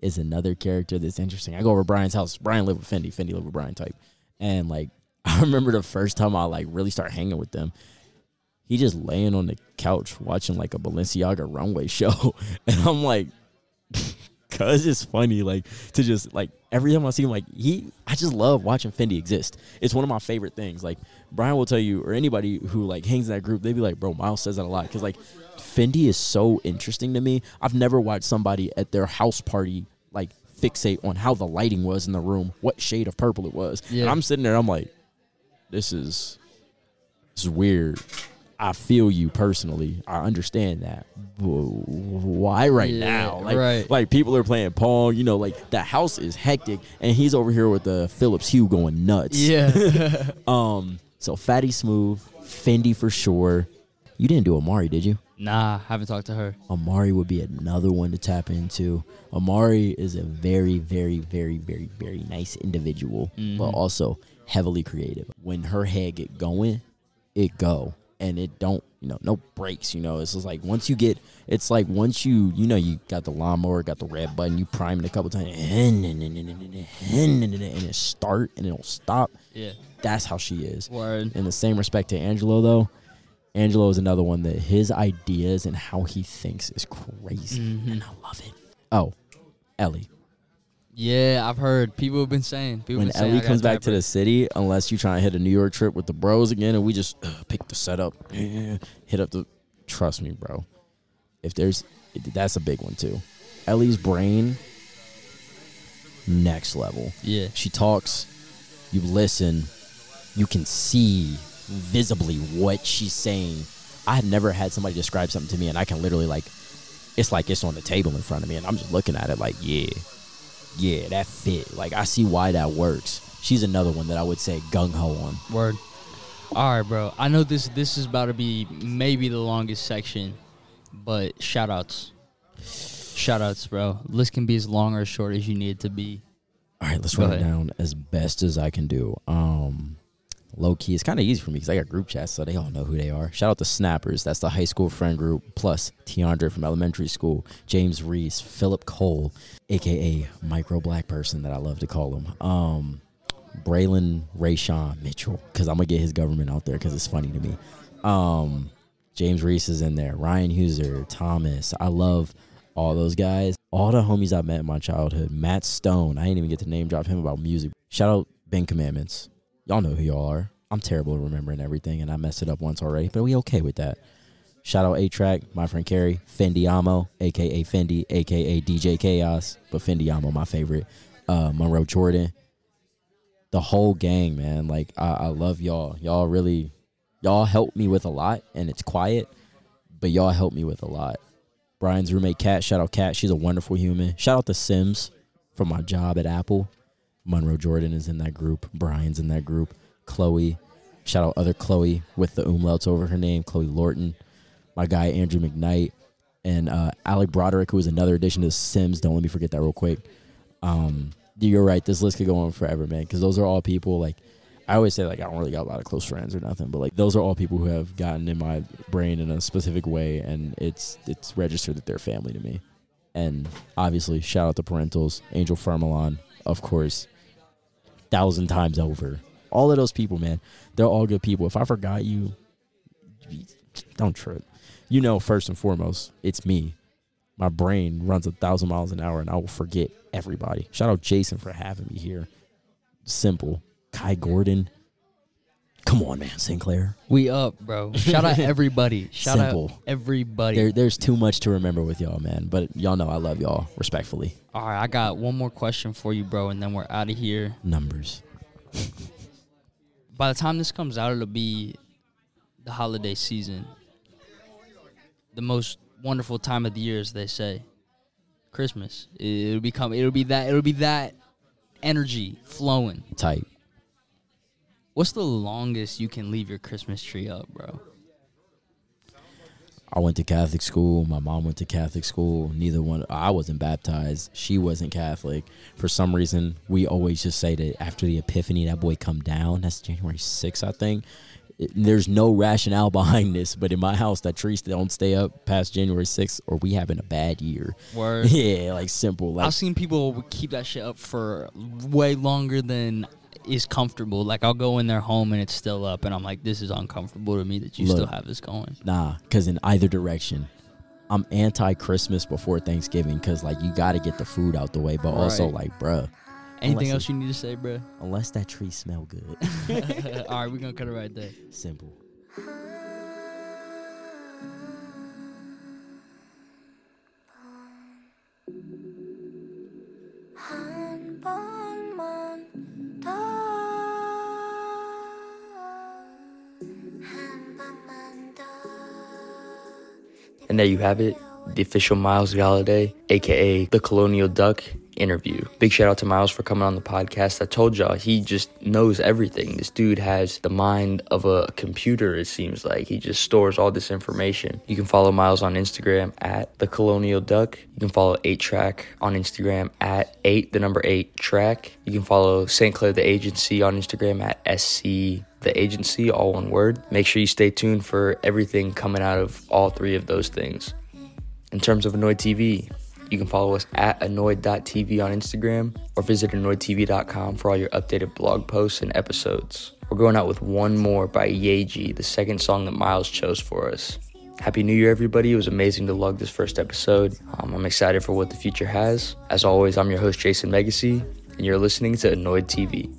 is another character that's interesting. I go over to Brian's house. Brian lived with Fendi. Fendi lived with Brian type. And, like, I remember the first time I, like, really started hanging with them, he just laying on the couch watching, like, a Balenciaga runway show. And I'm like, because it's funny, like, to just, like, every time I see him, like, he, I just love watching Fendi exist. It's one of my favorite things. Like, Brian will tell you, or anybody who, like, hangs in that group, they be like, bro, Miles says that a lot. Because, like, Fendi is so interesting to me. I've never watched somebody at their house party, like, fixate on how the lighting was in the room, what shade of purple it was. Yeah. And I'm sitting there, I'm like, this is, this is weird. I feel you personally. I understand that. Why right yeah, now? Like, right. like people are playing pong. You know, like the house is hectic, and he's over here with the Phillips Hue going nuts. Yeah. um. So Fatty Smooth, Fendi for sure. You didn't do Amari, did you? Nah, haven't talked to her. Amari would be another one to tap into. Amari is a very, very, very, very, very nice individual, mm-hmm. but also heavily creative. When her head get going, it go. And it don't, you know, no breaks, you know. It's just like once you get, it's like once you, you know, you got the lawnmower, got the red button, you prime it a couple times, and it start, and it'll stop. Yeah. That's how she is. Word. In the same respect to Angelo, though, Angelo is another one that his ideas and how he thinks is crazy, mm-hmm. and I love it. Oh, Ellie. Yeah, I've heard. People have been saying. People when been saying, Ellie comes back to the city, unless you're trying to hit a New York trip with the bros again, and we just uh, pick the setup, uh, hit up the. Trust me, bro. If there's, that's a big one too. Ellie's brain, next level. Yeah, she talks. You listen. You can see visibly what she's saying. I've never had somebody describe something to me, and I can literally like, it's like it's on the table in front of me, and I'm just looking at it like, yeah. Yeah, that fit. Like, I see why that works. She's another one that I would say gung-ho on. Word. All right, bro. I know this this is about to be maybe the longest section, but shout-outs. Shout-outs, bro. List can be as long or as short as you need it to be. All right, let's Go run ahead. it down as best as I can do. Um, low-key, it's kind of easy for me because I got group chats, so they all know who they are. Shout-out to Snappers. That's the high school friend group, plus Tiandra from elementary school, James Reese, Philip Cole, a k a. Micro Black Person that I love to call him. Um, Braylon Rayshawn Mitchell, because I'm going to get his government out there because it's funny to me. Um, James Reese is in there. Ryan Huser, Thomas. I love all those guys. All the homies I met in my childhood. Matt Stone. I didn't even get to name drop him about music. Shout out Ben Commandments. Y'all know who y'all are. I'm terrible at remembering everything, and I messed it up once already, but we okay with that. Shout out eight track, my friend Carrie, Fendi Amo, a k a. Fendi, a k a. D J Chaos, but Fendi Amo, my favorite, uh, Monroe Jordan, the whole gang, man. Like, I, I love y'all. Y'all really, y'all help me with a lot, and it's quiet, but y'all help me with a lot. Brian's roommate, Kat. Shout out, Kat. She's a wonderful human. Shout out to Sims from my job at Apple. Monroe Jordan is in that group. Brian's in that group. Chloe. Shout out other Chloe with the umlauts over her name. Chloe Lorton. My guy, Andrew McKnight. And uh, Alec Broderick, who is another addition to Sims. Don't let me forget that real quick. Um, you're right. This list could go on forever, man, because those are all people, like, I always say, like, I don't really got a lot of close friends or nothing, but, like, those are all people who have gotten in my brain in a specific way, and it's it's registered that they're family to me. And obviously, shout out to Parentals, Angel Farmallon, of course, thousand times over. All of those people, man, they're all good people. If I forgot you, don't trip. You know, first and foremost, it's me. My brain runs a thousand miles an hour, and I will forget everybody. Shout out Jason for having me here. Simple. Kai Gordon. Come on, man, Saint Claire. We up, bro. Shout out everybody. Shout Simple. out everybody. There, there's too much to remember with y'all, man. But y'all know I love y'all, respectfully. All right, I got one more question for you, bro, and then we're out of here. Numbers. By the time this comes out, it'll be the holiday season. The most wonderful time of the year, as they say. Christmas. It'll be coming. It'll be that. It'll be that energy flowing. Tight. What's the longest you can leave your Christmas tree up, bro? I went to Catholic school. My mom went to Catholic school. Neither one. I wasn't baptized. She wasn't Catholic. For some reason, we always just say that after the Epiphany, that boy come down. That's January sixth, I think. It, there's no rationale behind this, but in my house, that trees don't stay up past January sixth, or we having a bad year. Word. Yeah, like simple. Like, I've seen people keep that shit up for way longer than is comfortable. Like, I'll go in their home and it's still up, and I'm like, this is uncomfortable to me that you Look, still have this going. Nah, because in either direction, I'm anti-Christmas before Thanksgiving because, like, you got to get the food out the way, but right. also, like, bruh. Anything else it, you need to say, bruh? Unless that tree smell good. All right, we're going to cut it right there. Simple. And there you have it, the official Myles Goliday, a k a the Colonial Duck interview. Big shout out to Myles for coming on the podcast. I told y'all, he just knows everything. This dude has the mind of a computer, it seems like. He just stores all this information. You can follow Myles on Instagram at the Colonial Duck. You can follow eight track on Instagram at eight, the number eight track. You can follow Saint Claire the Agency on Instagram at S C the Agency, all one word. Make sure you stay tuned for everything coming out of all three of those things. In terms of Annoyed T V, you can follow us at annoyed dot t v on Instagram or visit annoyed t v dot com for all your updated blog posts and episodes. We're going out with one more by Yeji, the second song that Myles chose for us. Happy New Year, everybody. It was amazing to log this first episode. Um, I'm excited for what the future has. As always, I'm your host, Jason Megacy, and you're listening to Annoyed T V.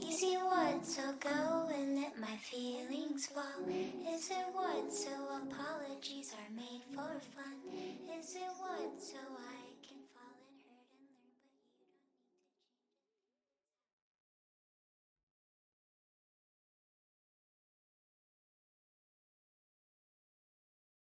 Easy words, so go and let my feelings fall. Is it what, so apologies are made for fun? Is it what, so I